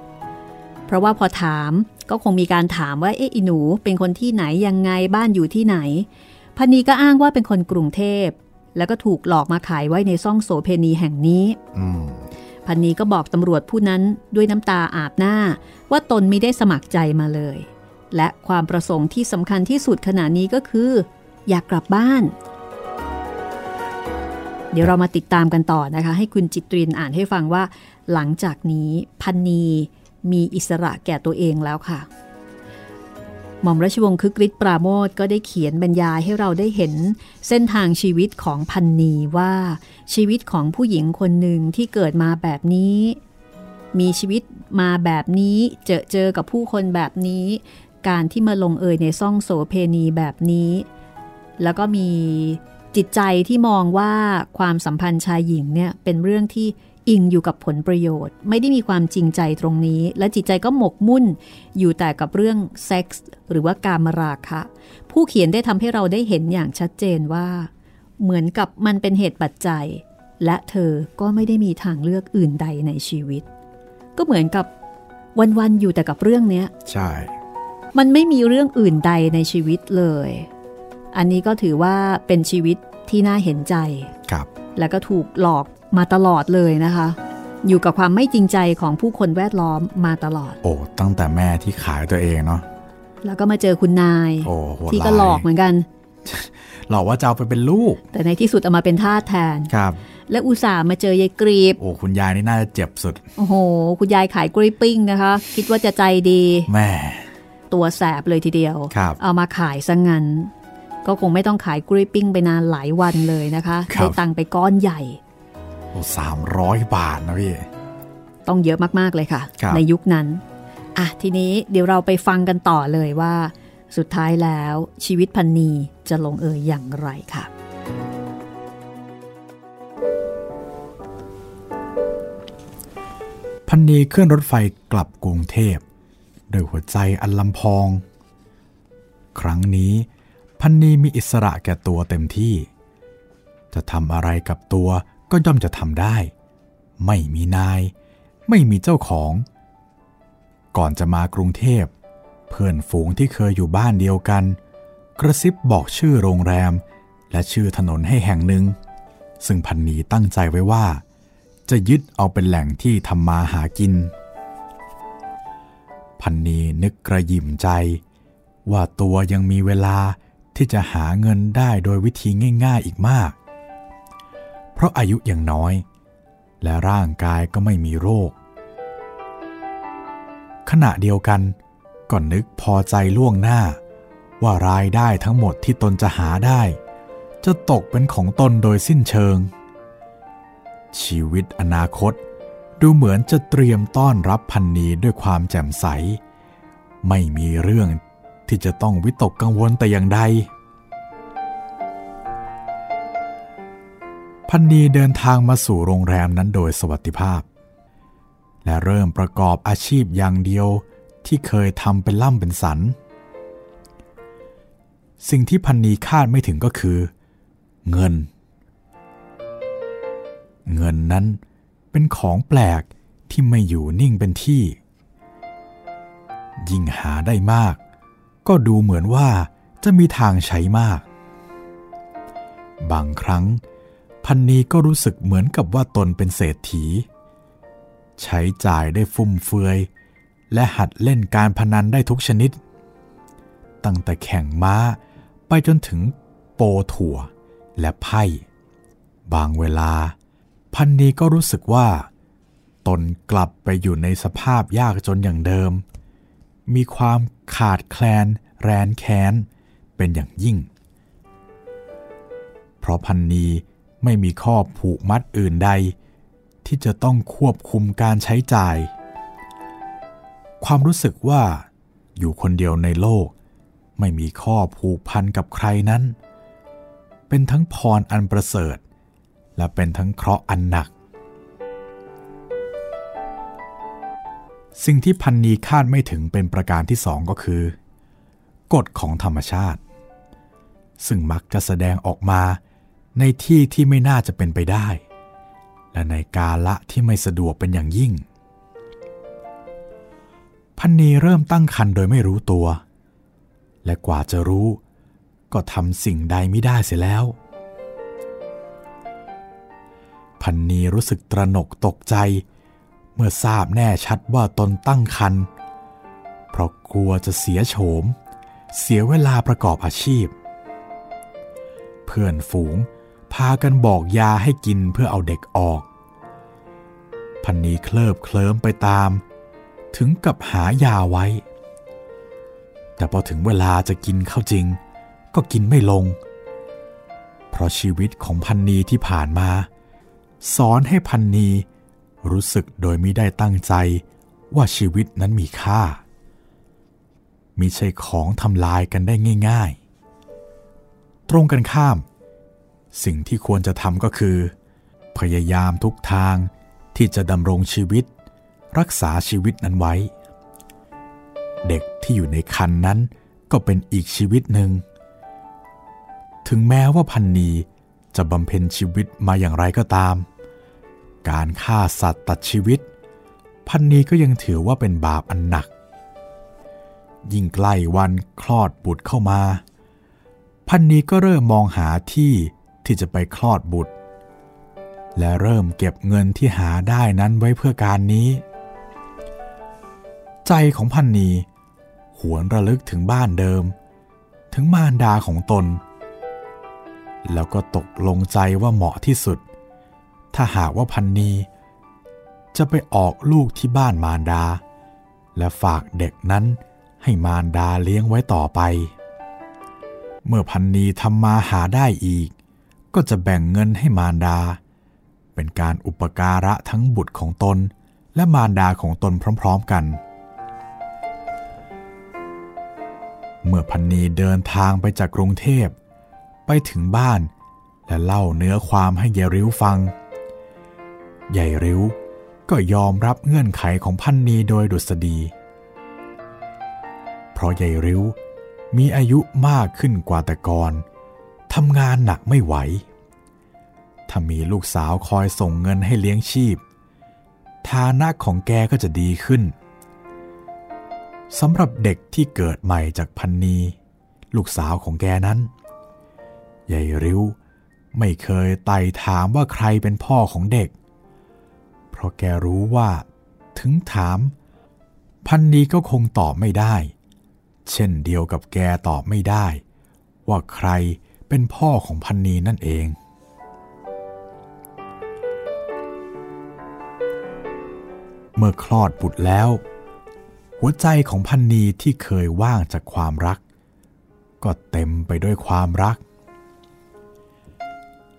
เพราะว่าพอถามก็คงมีการถามว่าเอ๊ะอีหนูเป็นคนที่ไหนยังไงบ้านอยู่ที่ไหนพันนีก็อ้างว่าเป็นคนกรุงเทพแล้วก็ถูกหลอกมาขายไว้ในซ่องโสเพณีแห่งนี้พันนีก็บอกตำรวจผู้นั้นด้วยน้ำตาอาบหน้าว่าตนมิได้สมัครใจมาเลยและความประสงค์ที่สำคัญที่สุดขณะนี้ก็คืออยากกลับบ้านเดี๋ยวเรามาติดตามกันต่อนะคะให้คุณจิตรินอ่านให้ฟังว่าหลังจากนี้พันนีมีอิสระแก่ตัวเองแล้วค่ะหม่อมราชวงศ์คึกฤทธิ์ปราโมชก็ได้เขียนบรรยายให้เราได้เห็นเส้นทางชีวิตของพันนีว่าชีวิตของผู้หญิงคนหนึ่งที่เกิดมาแบบนี้มีชีวิตมาแบบนี้เจอกับผู้คนแบบนี้การที่มาลงเอยในซ่องโสเพณีแบบนี้แล้วก็มีจิตใจที่มองว่าความสัมพันธ์ชายหญิงเนี่ยเป็นเรื่องที่ อิงอยู่กับผลประโยชน์ไม่ได้มีความจริงใจตรงนี้และจิตใจก็หมกมุ่นอยู่แต่กับเรื่องเซ็กส์หรือว่ากามราคะผู้เขียนได้ทำให้เราได้เห็นอย่างชัดเจนว่าเหมือนกับมันเป็นเหตุปัจจัยและเธอก็ไม่ได้มีทางเลือกอื่นใดในชีวิตก็เหมือนกับวันๆอยู่แต่กับเรื่องเนี้ยใช่มันไม่มีเรื่องอื่นใดในชีวิตเลยอันนี้ก็ถือว่าเป็นชีวิตที่น่าเห็นใจครับแล้วก็ถูกหลอกมาตลอดเลยนะคะอยู่กับความไม่จริงใจของผู้คนแวดล้อมมาตลอดโอ้ตั้งแต่แม่ที่ขายตัวเองเนาะแล้วก็มาเจอคุณนายที่ก็หลอกเหมือนกันหลอกว่าจะเอาไปเป็นลูกแต่ในที่สุดเอามาเป็นทาสแทนครับและอุตส่าห์มาเจอยายกรีบโอ้คุณยายนี่น่าจะเจ็บสุดโอ้โหคุณยายขายกรีบปิ้งนะคะคิดว่าจะใจดีแม่ตัวแสบเลยทีเดียวเอามาขายซะงั้นก็คงไม่ต้องขายกรีบปิ้งไปนานหลายวันเลยนะคะได้ตังค์ไปก้อนใหญ่โอ้300 บาทนะพี่ต้องเยอะมากๆเลยค่ะในยุคนั้นอ่ะทีนี้เดี๋ยวเราไปฟังกันต่อเลยว่าสุดท้ายแล้วชีวิตพันนีจะลงเอยอย่างไรค่ะพันนีขึ้นรถไฟกลับกรุงเทพโดยหัวใจอันลำพองครั้งนี้พันนีมีอิสระแก่ตัวเต็มที่จะทำอะไรกับตัวก็ย่อมจะทำได้ไม่มีนายไม่มีเจ้าของก่อนจะมากรุงเทพเพื่อนฝูงที่เคยอยู่บ้านเดียวกันกระซิบบอกชื่อโรงแรมและชื่อถนนให้แห่งหนึ่งซึ่งพันนีตั้งใจไว้ว่าจะยึดเอาเป็นแหล่งที่ทำมาหากินพันนีนึกกระยิมใจว่าตัวยังมีเวลาที่จะหาเงินได้โดยวิธีง่ายๆอีกมากเพราะอายุยังน้อยและร่างกายก็ไม่มีโรคขณะเดียวกันก็นึกพอใจล่วงหน้าว่ารายได้ทั้งหมดที่ตนจะหาได้จะตกเป็นของตนโดยสิ้นเชิงชีวิตอนาคตดูเหมือนจะเตรียมต้อนรับพันนีด้วยความแจ่มใสไม่มีเรื่องที่จะต้องวิตกกังวลแต่อย่างใดพันนีเดินทางมาสู่โรงแรมนั้นโดยสวัสดิภาพและเริ่มประกอบอาชีพอย่างเดียวที่เคยทำเป็นล่ำเป็นสันสิ่งที่พันนีคาดไม่ถึงก็คือเงินนั้นเป็นของแปลกที่ไม่อยู่นิ่งเป็นที่ยิ่งหาได้มากก็ดูเหมือนว่าจะมีทางใช้มากบางครั้งพันนีก็รู้สึกเหมือนกับว่าตนเป็นเศรษฐีใช้จ่ายได้ฟุ่มเฟือยและหัดเล่นการพนันได้ทุกชนิดตั้งแต่แข่งม้าไปจนถึงโปถั่วและไพ่บางเวลาพันนีก็รู้สึกว่าตนกลับไปอยู่ในสภาพยากจนอย่างเดิมมีความขาดแคลนแร้นแค้นเป็นอย่างยิ่งเพราะพันนีไม่มีข้อผูกมัดอื่นใดที่จะต้องควบคุมการใช้จ่ายความรู้สึกว่าอยู่คนเดียวในโลกไม่มีข้อผูกพันกับใครนั้นเป็นทั้งพรอันประเสริฐและเป็นทั้งเคราะห์อันหนักสิ่งที่พันนีคาดไม่ถึงเป็นประการที่สองก็คือกฎของธรรมชาติซึ่งมักจะแสดงออกมาในที่ที่ไม่น่าจะเป็นไปได้และในกาละที่ไม่สะดวกเป็นอย่างยิ่งพันนีเริ่มตั้งครรภ์โดยไม่รู้ตัวและกว่าจะรู้ก็ทำสิ่งใดไม่ได้เสียแล้วพันนีรู้สึกตระหนกตกใจเมื่อทราบแน่ชัดว่าตนตั้งครรภ์เพราะกลัวจะเสียโฉมเสียเวลาประกอบอาชีพเพื่อนฝูงพากันบอกยาให้กินเพื่อเอาเด็กออกพันนีเคลิบเคลิ้มไปตามถึงกับหายาไว้แต่พอถึงเวลาจะกินเข้าจริงก็กินไม่ลงเพราะชีวิตของพันนีที่ผ่านมาสอนให้พันนีรู้สึกโดยมิได้ตั้งใจว่าชีวิตนั้นมีค่ามิใช่ของทำลายกันได้ง่ายๆตรงกันข้ามสิ่งที่ควรจะทำก็คือพยายามทุกทาง ที่จะดำรงชีวิตรักษาชีวิตนั้นไว้เด็กที่อยู่ในครรภ์นั้นก็เป็นอีกชีวิตหนึ่งถึงแม้ว่าพันนีจะบำเพ็ญชีวิตมาอย่างไรก็ตามการฆ่าสัตว์ตัดชีวิตพันนีก็ยังถือว่าเป็นบาปอันหนักยิ่งใกล้วันคลอดบุตรเข้ามาพันนีก็เริ่มมองหาที่ที่จะไปคลอดบุตรและเริ่มเก็บเงินที่หาได้นั้นไว้เพื่อการนี้ใจของพันนีหวนระลึกถึงบ้านเดิมถึงมารดาของตนแล้วก็ตกลงใจว่าเหมาะที่สุดถ้าหากว่าพันนีจะไปออกลูกที่บ้านมารดาและฝากเด็กนั้นให้มารดาเลี้ยงไว้ต่อไปเมื่อพันนีทำมาหาได้อีกก็จะแบ่งเงินให้มารดาเป็นการอุปการะทั้งบุตรของตนและมารดาของตนพร้อมๆกันเมื่อพันนีเดินทางไปจากกรุงเทพไปถึงบ้านและเล่าเนื้อความให้ยายริ้วฟังยายริ้วก็ยอมรับเงื่อนไขของพันนีโดยดุษฎีเพราะยายริ้วมีอายุมากขึ้นกว่าแต่ก่อนทำงานหนักไม่ไหวถ้ามีลูกสาวคอยส่งเงินให้เลี้ยงชีพฐานะของแกก็จะดีขึ้นสำหรับเด็กที่เกิดใหม่จากพันนีลูกสาวของแกนั้นยายริ้วไม่เคยไต่ถามว่าใครเป็นพ่อของเด็กเพราะแกรู้ว่าถึงถามพันนีก็คงตอบไม่ได้เช่นเดียวกับแกตอบไม่ได้ว่าใครเป็นพ่อของพันนีนั่นเองเมื่อคลอดบุตรแล้วหัวใจของพันนีที่เคยว่างจากความรักก็เต็มไปด้วยความรัก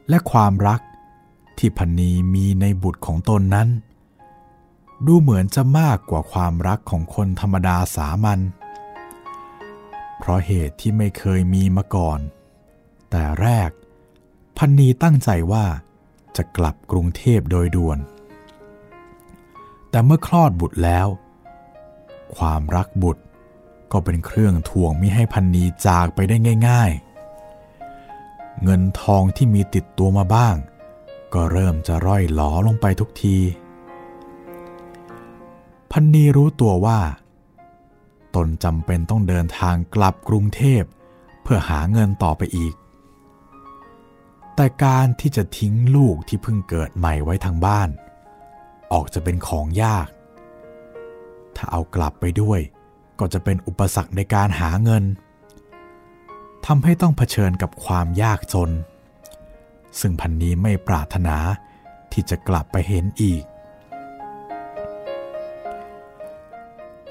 และความรักที่พันนีมีในบุตรของตนนั้นดูเหมือนจะมากกว่าความรักของคนธรรมดาสามัญเพราะเหตุที่ไม่เคยมีมาก่อนแต่แรกพันนีตั้งใจว่าจะกลับกรุงเทพโดยด่วนแต่เมื่อคลอดบุตรแล้วความรักบุตรก็เป็นเครื่องทวงมิให้พันนีจากไปได้ง่ายๆเงินทองที่มีติดตัวมาบ้างก็เริ่มจะร่อยหลอลงไปทุกทีพันนีรู้ตัวว่าตนจำเป็นต้องเดินทางกลับกรุงเทพเพื่อหาเงินต่อไปอีกแต่การที่จะทิ้งลูกที่เพิ่งเกิดใหม่ไว้ทางบ้านออกจะเป็นของยากถ้าเอากลับไปด้วยก็จะเป็นอุปสรรคในการหาเงินทำให้ต้องเผชิญกับความยากจนซึ่งพันนีไม่ปรารถนาที่จะกลับไปเห็นอีก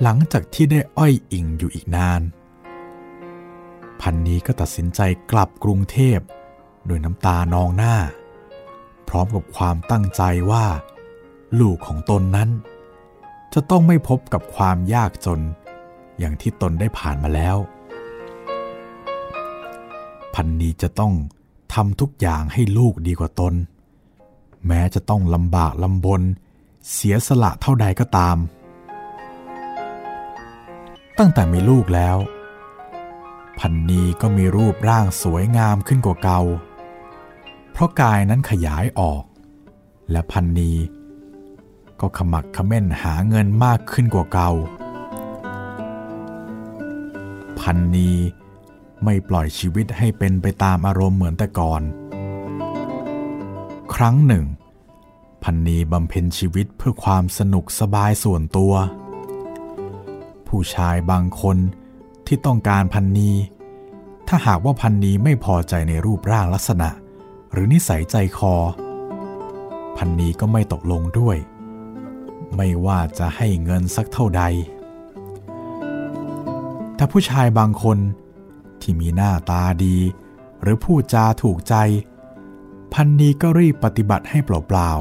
หลังจากที่ได้อ้อยอิงอยู่อีกนานพันนีก็ตัดสินใจกลับกรุงเทพโดยน้ำตานองหน้าพร้อมกับความตั้งใจว่าลูกของตนนั้นจะต้องไม่พบกับความยากจนอย่างที่ตนได้ผ่านมาแล้วพันนีจะต้องทำทุกอย่างให้ลูกดีกว่าตนแม้จะต้องลำบากลำบนเสียสละเท่าใดก็ตามตั้งแต่มีลูกแล้วพันนีก็มีรูปร่างสวยงามขึ้นกว่าเก่าเพราะกายนั้นขยายออกและพันนีก็ขมักเขม้นหาเงินมากขึ้นกว่าเก่าพันนีไม่ปล่อยชีวิตให้เป็นไปตามอารมณ์เหมือนแต่ก่อนครั้งหนึ่งพันนีบำเพ็ญชีวิตเพื่อความสนุกสบายส่วนตัวผู้ชายบางคนที่ต้องการพันนีถ้าหากว่าพันนีไม่พอใจในรูปร่างลักษณะหรือนิสัยใจคอพันนีก็ไม่ตกลงด้วยไม่ว่าจะให้เงินสักเท่าใดแต่ผู้ชายบางคนที่มีหน้าตาดีหรือพูดจาถูกใจพันนีก็รีบปฏิบัติให้เปล่า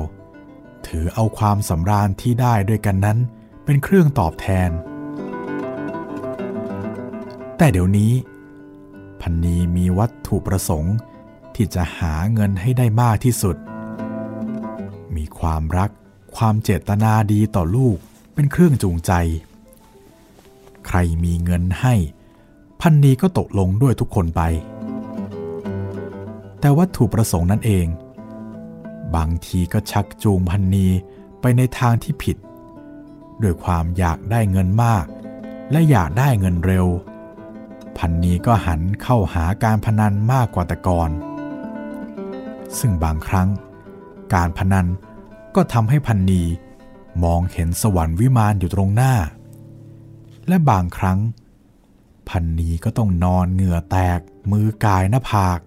ๆถือเอาความสำราญที่ได้ด้วยกันนั้นเป็นเครื่องตอบแทนแต่เดี๋ยวนี้พันนีมีวัตถุประสงค์ที่จะหาเงินให้ได้มากที่สุดมีความรักค ความเจตนาดีต่อลูกเป็นเครื่องจูงใจใครมีเงินให้พันนีก็ตกลงด้วยทุกคนไปแต่วัตถุประสงค์นั่นเองบางทีก็ชักจูงพันนีไปในทางที่ผิดด้วยความอยากได้เงินมากและอยากได้เงินเร็วพันนีก็หันเข้าหาการพนันมากกว่าแต่ก่อนซึ่งบางครั้งการพนันก็ทำให้พันนีมองเห็นสวรรค์วิมานอยู่ตรงหน้าและบางครั้งพันนีก็ต้องนอนเหงื่อแตกมือกายหน้าผาก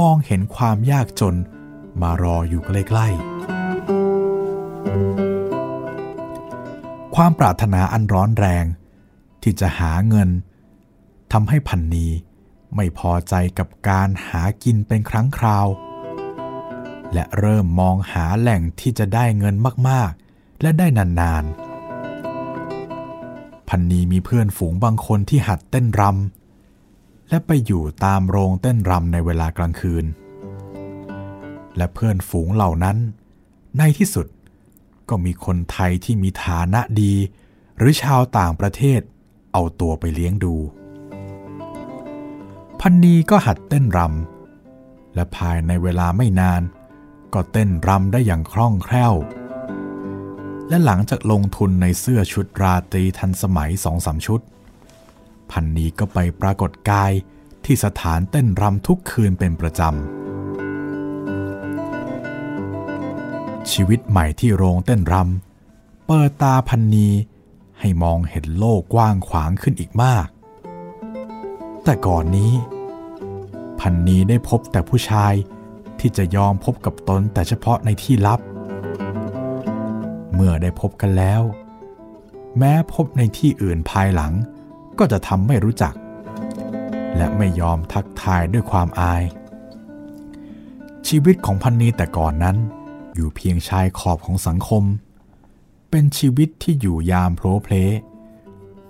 มองเห็นความยากจนมารออยู่ใกล้ๆความปรารถนาอันร้อนแรงที่จะหาเงินทำให้พันนีไม่พอใจกับการหากินเป็นครั้งคราวและเริ่มมองหาแหล่งที่จะได้เงินมากๆและได้นานๆพันนีมีเพื่อนฝูงบางคนที่หัดเต้นรำและไปอยู่ตามโรงเต้นรำในเวลากลางคืนและเพื่อนฝูงเหล่านั้นในที่สุดก็มีคนไทยที่มีฐานะดีหรือชาวต่างประเทศเอาตัวไปเลี้ยงดูพันนีก็หัดเต้นรำและภายในเวลาไม่นานก็เต้นรำได้อย่างคล่องแคล่วและหลังจากลงทุนในเสื้อชุดราตรีทันสมัย 2-3 ชุดพันนีก็ไปปรากฏกายที่สถานเต้นรำทุกคืนเป็นประจำชีวิตใหม่ที่โรงเต้นรำเปิดตาพันนีให้มองเห็นโลกกว้างขวางขึ้นอีกมากแต่ก่อนนี้พันนีได้พบแต่ผู้ชายที่จะยอมพบกับตนแต่เฉพาะในที่ลับเมื่อได้พบกันแล้วแม้พบในที่อื่นภายหลังก็จะทำไม่รู้จักและไม่ยอมทักทายด้วยความอายชีวิตของพันนีแต่ก่อนนั้นอยู่เพียงชายขอบของสังคมเป็นชีวิตที่อยู่ยามโผล่เพล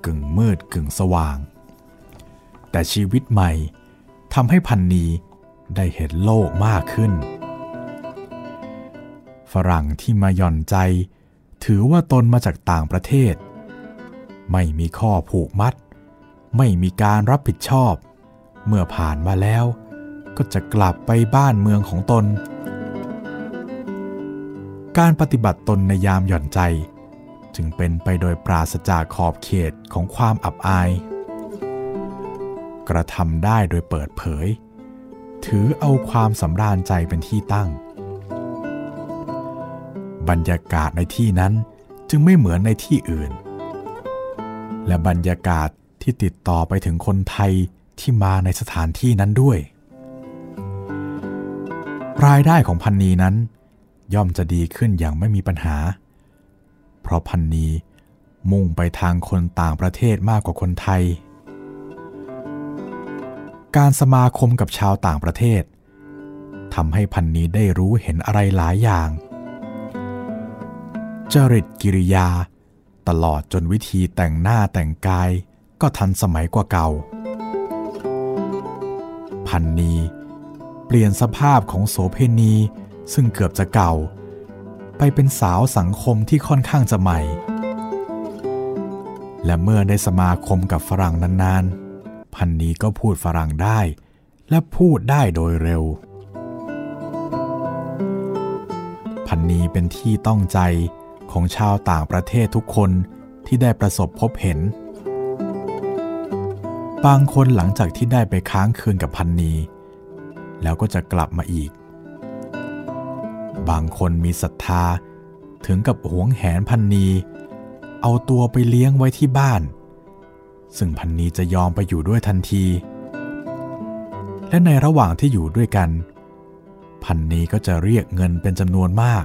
กึ่งมืดกึ่งสว่างแต่ชีวิตใหม่ทำให้พันนีได้เห็นโลกมากขึ้นฝรั่งที่มาหย่อนใจถือว่าตนมาจากต่างประเทศไม่มีข้อผูกมัดไม่มีการรับผิดชอบเมื่อผ่านมาแล้วก็จะกลับไปบ้านเมืองของตนการปฏิบัติตนในยามหย่อนใจจึงเป็นไปโดยปราศจากขอบเขตของความอับอายกระทำได้โดยเปิดเผยถือเอาความสำราญใจเป็นที่ตั้งบรรยากาศในที่นั้นจึงไม่เหมือนในที่อื่นและบรรยากาศที่ติดต่อไปถึงคนไทยที่มาในสถานที่นั้นด้วยรายได้ของพันนีนั้นย่อมจะดีขึ้นอย่างไม่มีปัญหาเพราะพันนีมุ่งไปทางคนต่างประเทศมากกว่าคนไทยการสมาคมกับชาวต่างประเทศทำให้พันนีได้รู้เห็นอะไรหลายอย่างจริตกิริยาตลอดจนวิธีแต่งหน้าแต่งกายก็ทันสมัยกว่าเก่าพันนีเปลี่ยนสภาพของโสเพณีซึ่งเกือบจะเก่าไปเป็นสาวสังคมที่ค่อนข้างจะใหม่และเมื่อได้สมาคมกับฝรั่งนานๆพันนีก็พูดฝรั่งได้และพูดได้โดยเร็วพันนีเป็นที่ต้องใจของชาวต่างประเทศทุกคนที่ได้ประสบพบเห็นบางคนหลังจากที่ได้ไปค้างคืนกับพันนีแล้วก็จะกลับมาอีกบางคนมีศรัทธาถึงกับหวงแหนพันนีเอาตัวไปเลี้ยงไว้ที่บ้านซึ่งพันนีจะยอมไปอยู่ด้วยทันทีและในระหว่างที่อยู่ด้วยกันพันนีก็จะเรียกเงินเป็นจำนวนมาก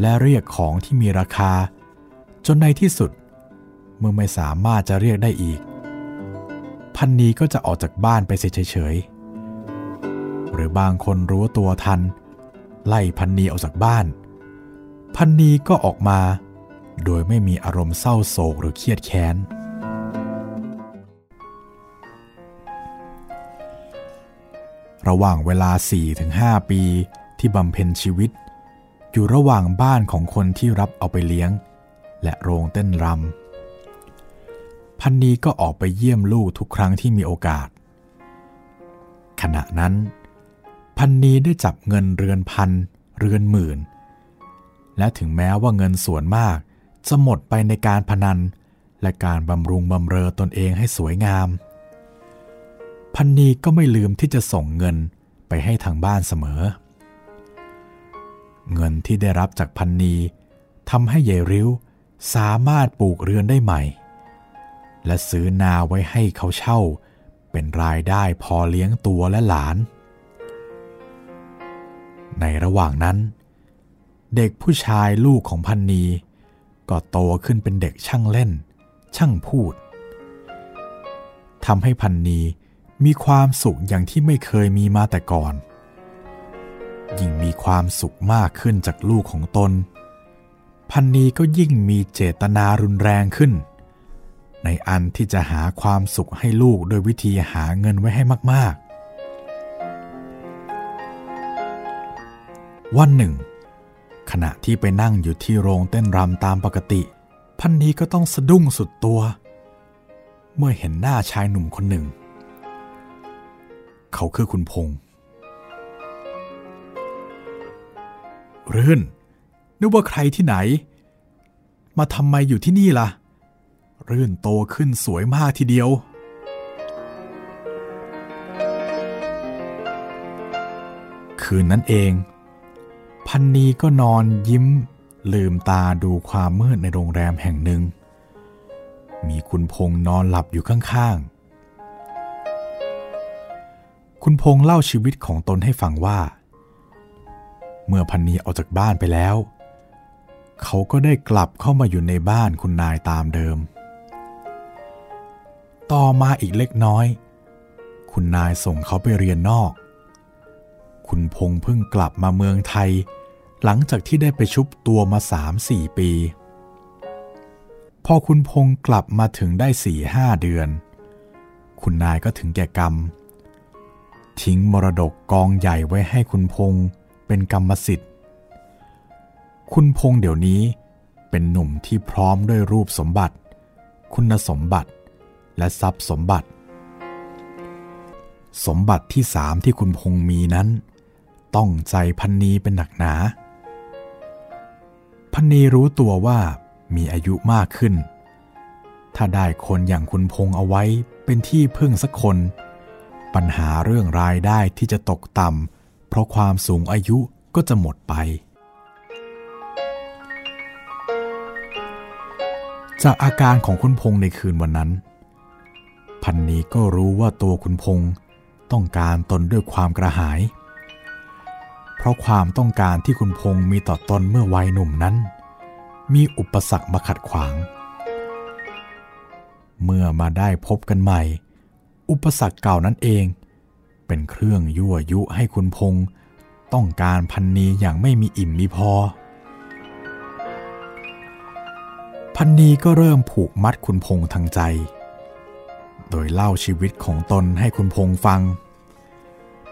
และเรียกของที่มีราคาจนในที่สุดเมื่อไม่สามารถจะเรียกได้อีกพันนีก็จะออกจากบ้านไปเฉยๆหรือบางคนรู้ตัวทันไล่พันนีออกจากบ้านพันนีก็ออกมาโดยไม่มีอารมณ์เศร้าโศกหรือเครียดแค้นระหว่างเวลา 4-5 ปีที่บำเพ็ญชีวิต อยู่ระหว่างบ้านของคนที่รับเอาไปเลี้ยงและโรงเต้นรำพันนีก็ออกไปเยี่ยมลูกทุกครั้งที่มีโอกาสขณะนั้นพันนีได้จับเงินเรือนพันเรือนหมื่นและถึงแม้ว่าเงินส่วนมากจะหมดไปในการพนันและการบำรุงบำเรอตนเองให้สวยงามพันนีก็ไม่ลืมที่จะส่งเงินไปให้ทางบ้านเสมอเงินที่ได้รับจากพันนีทำให้ยายริ้วสามารถปลูกเรือนได้ใหม่และซื้อนาไว้ให้เขาเช่าเป็นรายได้พอเลี้ยงตัวและหลานในระหว่างนั้นเด็กผู้ชายลูกของพันนีก็โตขึ้นเป็นเด็กช่างเล่นช่างพูดทำให้พันนีมีความสุขอย่างที่ไม่เคยมีมาแต่ก่อนยิ่งมีความสุขมากขึ้นจากลูกของตนพันนีก็ยิ่งมีเจตนารุนแรงขึ้นในอันที่จะหาความสุขให้ลูกโดยวิธีหาเงินไว้ให้มากๆวันหนึ่งขณะที่ไปนั่งอยู่ที่โรงเต้นรำตามปกติพันนีก็ต้องสะดุ้งสุดตัวเมื่อเห็นหน้าชายหนุ่มคนหนึ่งเขาคือคุณพงษ์รื่นนึกว่าใครที่ไหนมาทำไมอยู่ที่นี่ล่ะรื่นโตขึ้นสวยมากทีเดียวคืนนั้นเองพันนีก็นอนยิ้มลืมตาดูความมืดในโรงแรมแห่งหนึ่งมีคุณพงษ์นอนหลับอยู่ข้างๆคุณพงษ์เล่าชีวิตของตนให้ฟังว่าเมื่อพันนีออกจากบ้านไปแล้วเขาก็ได้กลับเข้ามาอยู่ในบ้านคุณนายตามเดิมต่อมาอีกเล็กน้อยคุณนายส่งเขาไปเรียนนอกคุณพงษ์เพิ่งกลับมาเมืองไทยหลังจากที่ได้ไปชุบตัวมา 3-4 ปีพอคุณพงษ์กลับมาถึงได้ 4-5 เดือนคุณนายก็ถึงแก่กรรมทิ้งมรดกกองใหญ่ไว้ให้คุณพงษ์เป็นกรรมสิทธิ์คุณพงษ์เดี๋ยวนี้เป็นหนุ่มที่พร้อมด้วยรูปสมบัติคุณสมบัติและทรัพย์สมบัติสมบัติที่3ที่คุณพงษ์มีนั้นต้องใจพันนีเป็นหนักหนาพันนีรู้ตัวว่ามีอายุมากขึ้นถ้าได้คนอย่างคุณพงษ์เอาไว้เป็นที่พึ่งสักคนปัญหาเรื่องรายได้ที่จะตกต่ำเพราะความสูงอายุก็จะหมดไปจากอาการของคุณพงษ์ในคืนวันนั้นพันนีก็รู้ว่าตัวคุณพงษ์ต้องการตนด้วยความกระหายเพราะความต้องการที่คุณพงษ์มีต่อตนเมื่อวัยหนุ่มนั้นมีอุปสรรคมาขัดขวางเมื่อมาได้พบกันใหม่อุปสรรคเก่านั้นเองเป็นเครื่องยั่วยุให้คุณพงษ์ต้องการพันนีอย่างไม่มีอิ่มมีพอพันนีก็เริ่มผูกมัดคุณพงษ์ทางใจโดยเล่าชีวิตของตนให้คุณพงษ์ฟัง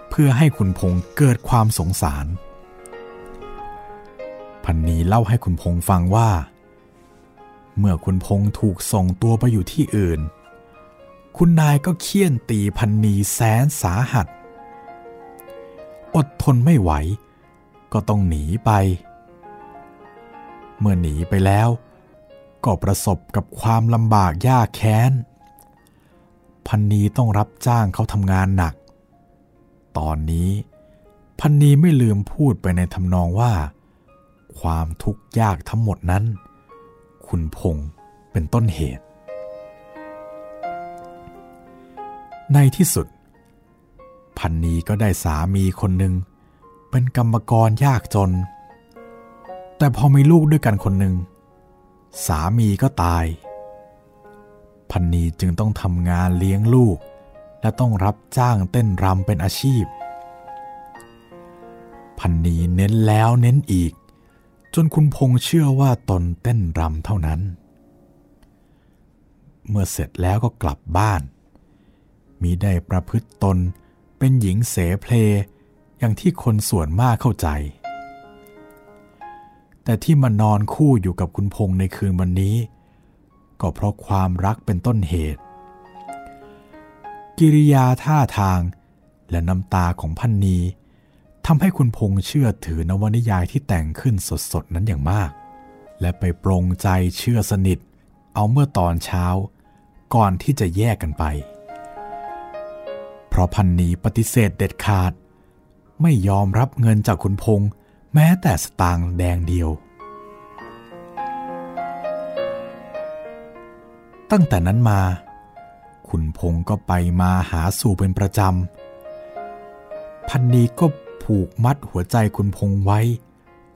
เพื่อให้คุณพงษ์เกิดความสงสารพันนีเล่าให้คุณพงษ์ฟังว่าเมื่อคุณพงษ์ถูกส่งตัวไปอยู่ที่อื่นคุณนายก็เคี่ยนตีพันนีแสนสาหัสอดทนไม่ไหวก็ต้องหนีไปเมื่อหนีไปแล้วก็ประสบกับความลำบากยากแค้นพันนีต้องรับจ้างเขาทำงานหนักตอนนี้พันนีไม่ลืมพูดไปในทำนองว่าความทุกข์ยากทั้งหมดนั้นคุณพงษ์เป็นต้นเหตุในที่สุดพันนีก็ได้สามีคนหนึ่งเป็นกรรมกรยากจนแต่พอมีลูกด้วยกันคนหนึ่งสามีก็ตายพันนีจึงต้องทำงานเลี้ยงลูกและต้องรับจ้างเต้นรำเป็นอาชีพพันนีเน้นแล้วเน้นอีกจนคุณพงษ์เชื่อว่าตนเต้นรำเท่านั้นเมื่อเสร็จแล้วก็กลับบ้านมิได้ประพฤติตนเป็นหญิงเสเพลอย่างที่คนส่วนมากเข้าใจ แต่ที่มานอนคู่อยู่กับคุณพงษ์ในคืนวันนี้ก็เพราะความรักเป็นต้นเหตุกิริยาท่าทางและน้ำตาของพันนีทำให้คุณพงษ์เชื่อถือนวนิยายที่แต่งขึ้นสดๆนั้นอย่างมากและไปปรงใจเชื่อสนิทเอาเมื่อตอนเช้าก่อนที่จะแยกกันไปเพราะพันนีปฏิเสธเด็ดขาดไม่ยอมรับเงินจากคุณพงษ์แม้แต่สตางค์แดงเดียวตั้งแต่นั้นมาคุณพงษ์ก็ไปมาหาสู่เป็นประจำพันนีก็ผูกมัดหัวใจคุณพงษ์ไว้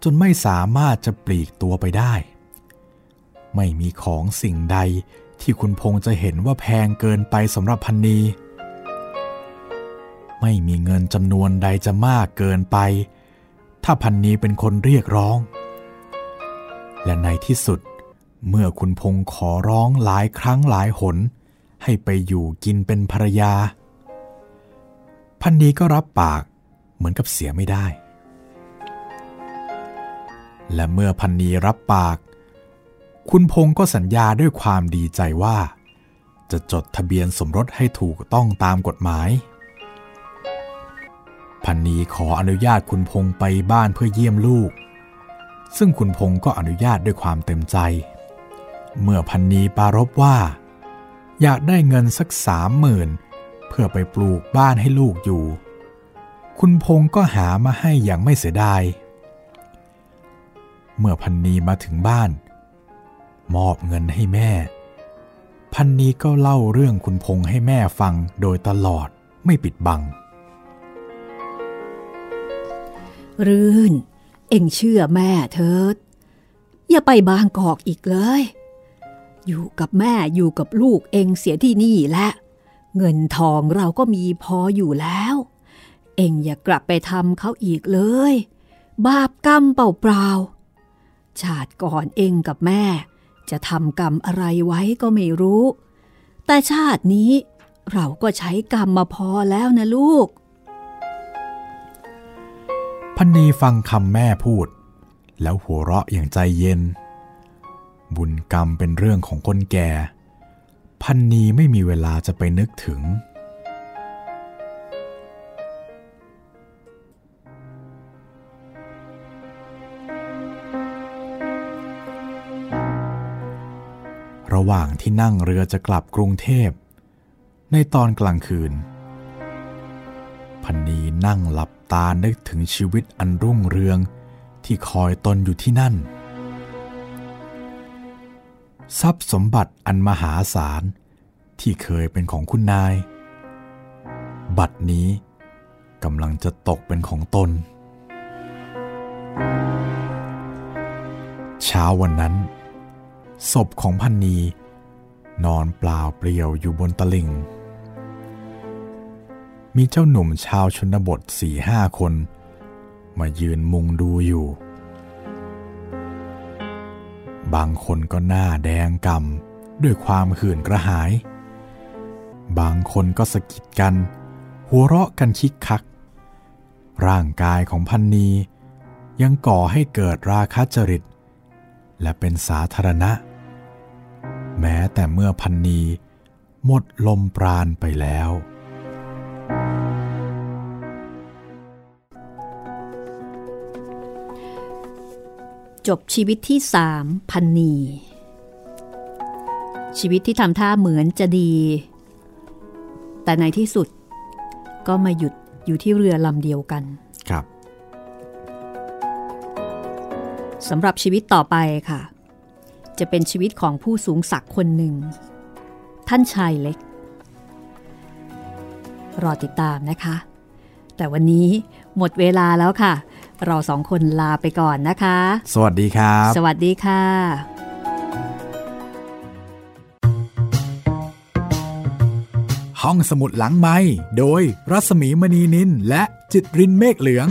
จนไม่สามารถจะปลีกตัวไปได้ไม่มีของสิ่งใดที่คุณพงษ์จะเห็นว่าแพงเกินไปสำหรับพันนีไม่มีเงินจำนวนใดจะมากเกินไปถ้าพันนีเป็นคนเรียกร้องและในที่สุดเมื่อคุณพงษ์ขอร้องหลายครั้งหลายหนให้ไปอยู่กินเป็นภรรยาพันนีก็รับปากเหมือนกับเสียไม่ได้และเมื่อพันนีรับปากคุณพงษ์ก็สัญญาด้วยความดีใจว่าจะจดทะเบียนสมรสให้ถูกต้องตามกฎหมายพันนีขออนุญาตคุณพงษ์ไปบ้านเพื่อเยี่ยมลูกซึ่งคุณพงษ์ก็อนุญาตด้วยความเต็มใจเมื่อพันนีปรารภว่าอยากได้เงินสัก 30,000 เพื่อไปปลูกบ้านให้ลูกอยู่คุณพงษ์ก็หามาให้อย่างไม่เสียดายเมื่อพันนีมาถึงบ้านมอบเงินให้แม่พันนีก็เล่าเรื่องคุณพงษ์ให้แม่ฟังโดยตลอดไม่ปิดบังรื่นเอ็งเชื่อแม่เถิดอย่าไปบางกอกอีกเลยอยู่กับแม่อยู่กับลูกเอ็งเสียที่นี่แหละเงินทองเราก็มีพออยู่แล้วเอ็งอย่ากลับไปทำเขาอีกเลยบาปกรรมเปล่าๆชาติก่อนเอ็งกับแม่จะทำกรรมอะไรไว้ก็ไม่รู้แต่ชาตินี้เราก็ใช้กรรมมาพอแล้วนะลูกพันนีฟังคำแม่พูดแล้วหัวเราะอย่างใจเย็นบุญกรรมเป็นเรื่องของคนแก่พันนีไม่มีเวลาจะไปนึกถึงระหว่างที่นั่งเรือจะกลับกรุงเทพในตอนกลางคืนพันนีนั่งหลับตานึกถึงชีวิตอันรุ่งเรืองที่คอยตนอยู่ที่นั่นทรัพย์สมบัติอันมหาศาลที่เคยเป็นของคุณนายบัดนี้กำลังจะตกเป็นของตนเช้าวันนั้นศพของพันนีนอนเปล่าเปลี่ยวอยู่บนตลิ่งมีเจ้าหนุ่มชาวชนบท 4-5 คนมายืนมุงดูอยู่บางคนก็หน้าแดงก่ำด้วยความหื่นกระหายบางคนก็สะกิดกันหัวเราะกันคิกคักร่างกายของพันนียังก่อให้เกิดราคะจริตและเป็นสาธารณะแม้แต่เมื่อพันนีหมดลมปราณไปแล้วจบชีวิตที่3พันนีชีวิตที่ทำท่าเหมือนจะดีแต่ในที่สุดก็มาหยุดอยู่ที่เรือลำเดียวกันครับสำหรับชีวิตต่อไปค่ะจะเป็นชีวิตของผู้สูงศักดิ์คนหนึ่งท่านชายเล็กรอติดตามนะคะแต่วันนี้หมดเวลาแล้วค่ะเราสองคนลาไปก่อนนะคะสวัสดีครับสวัสดีค่ะห้องสมุดหลังไมค์โดยรัศมีมณีนินและจิตรินเมฆเหลือง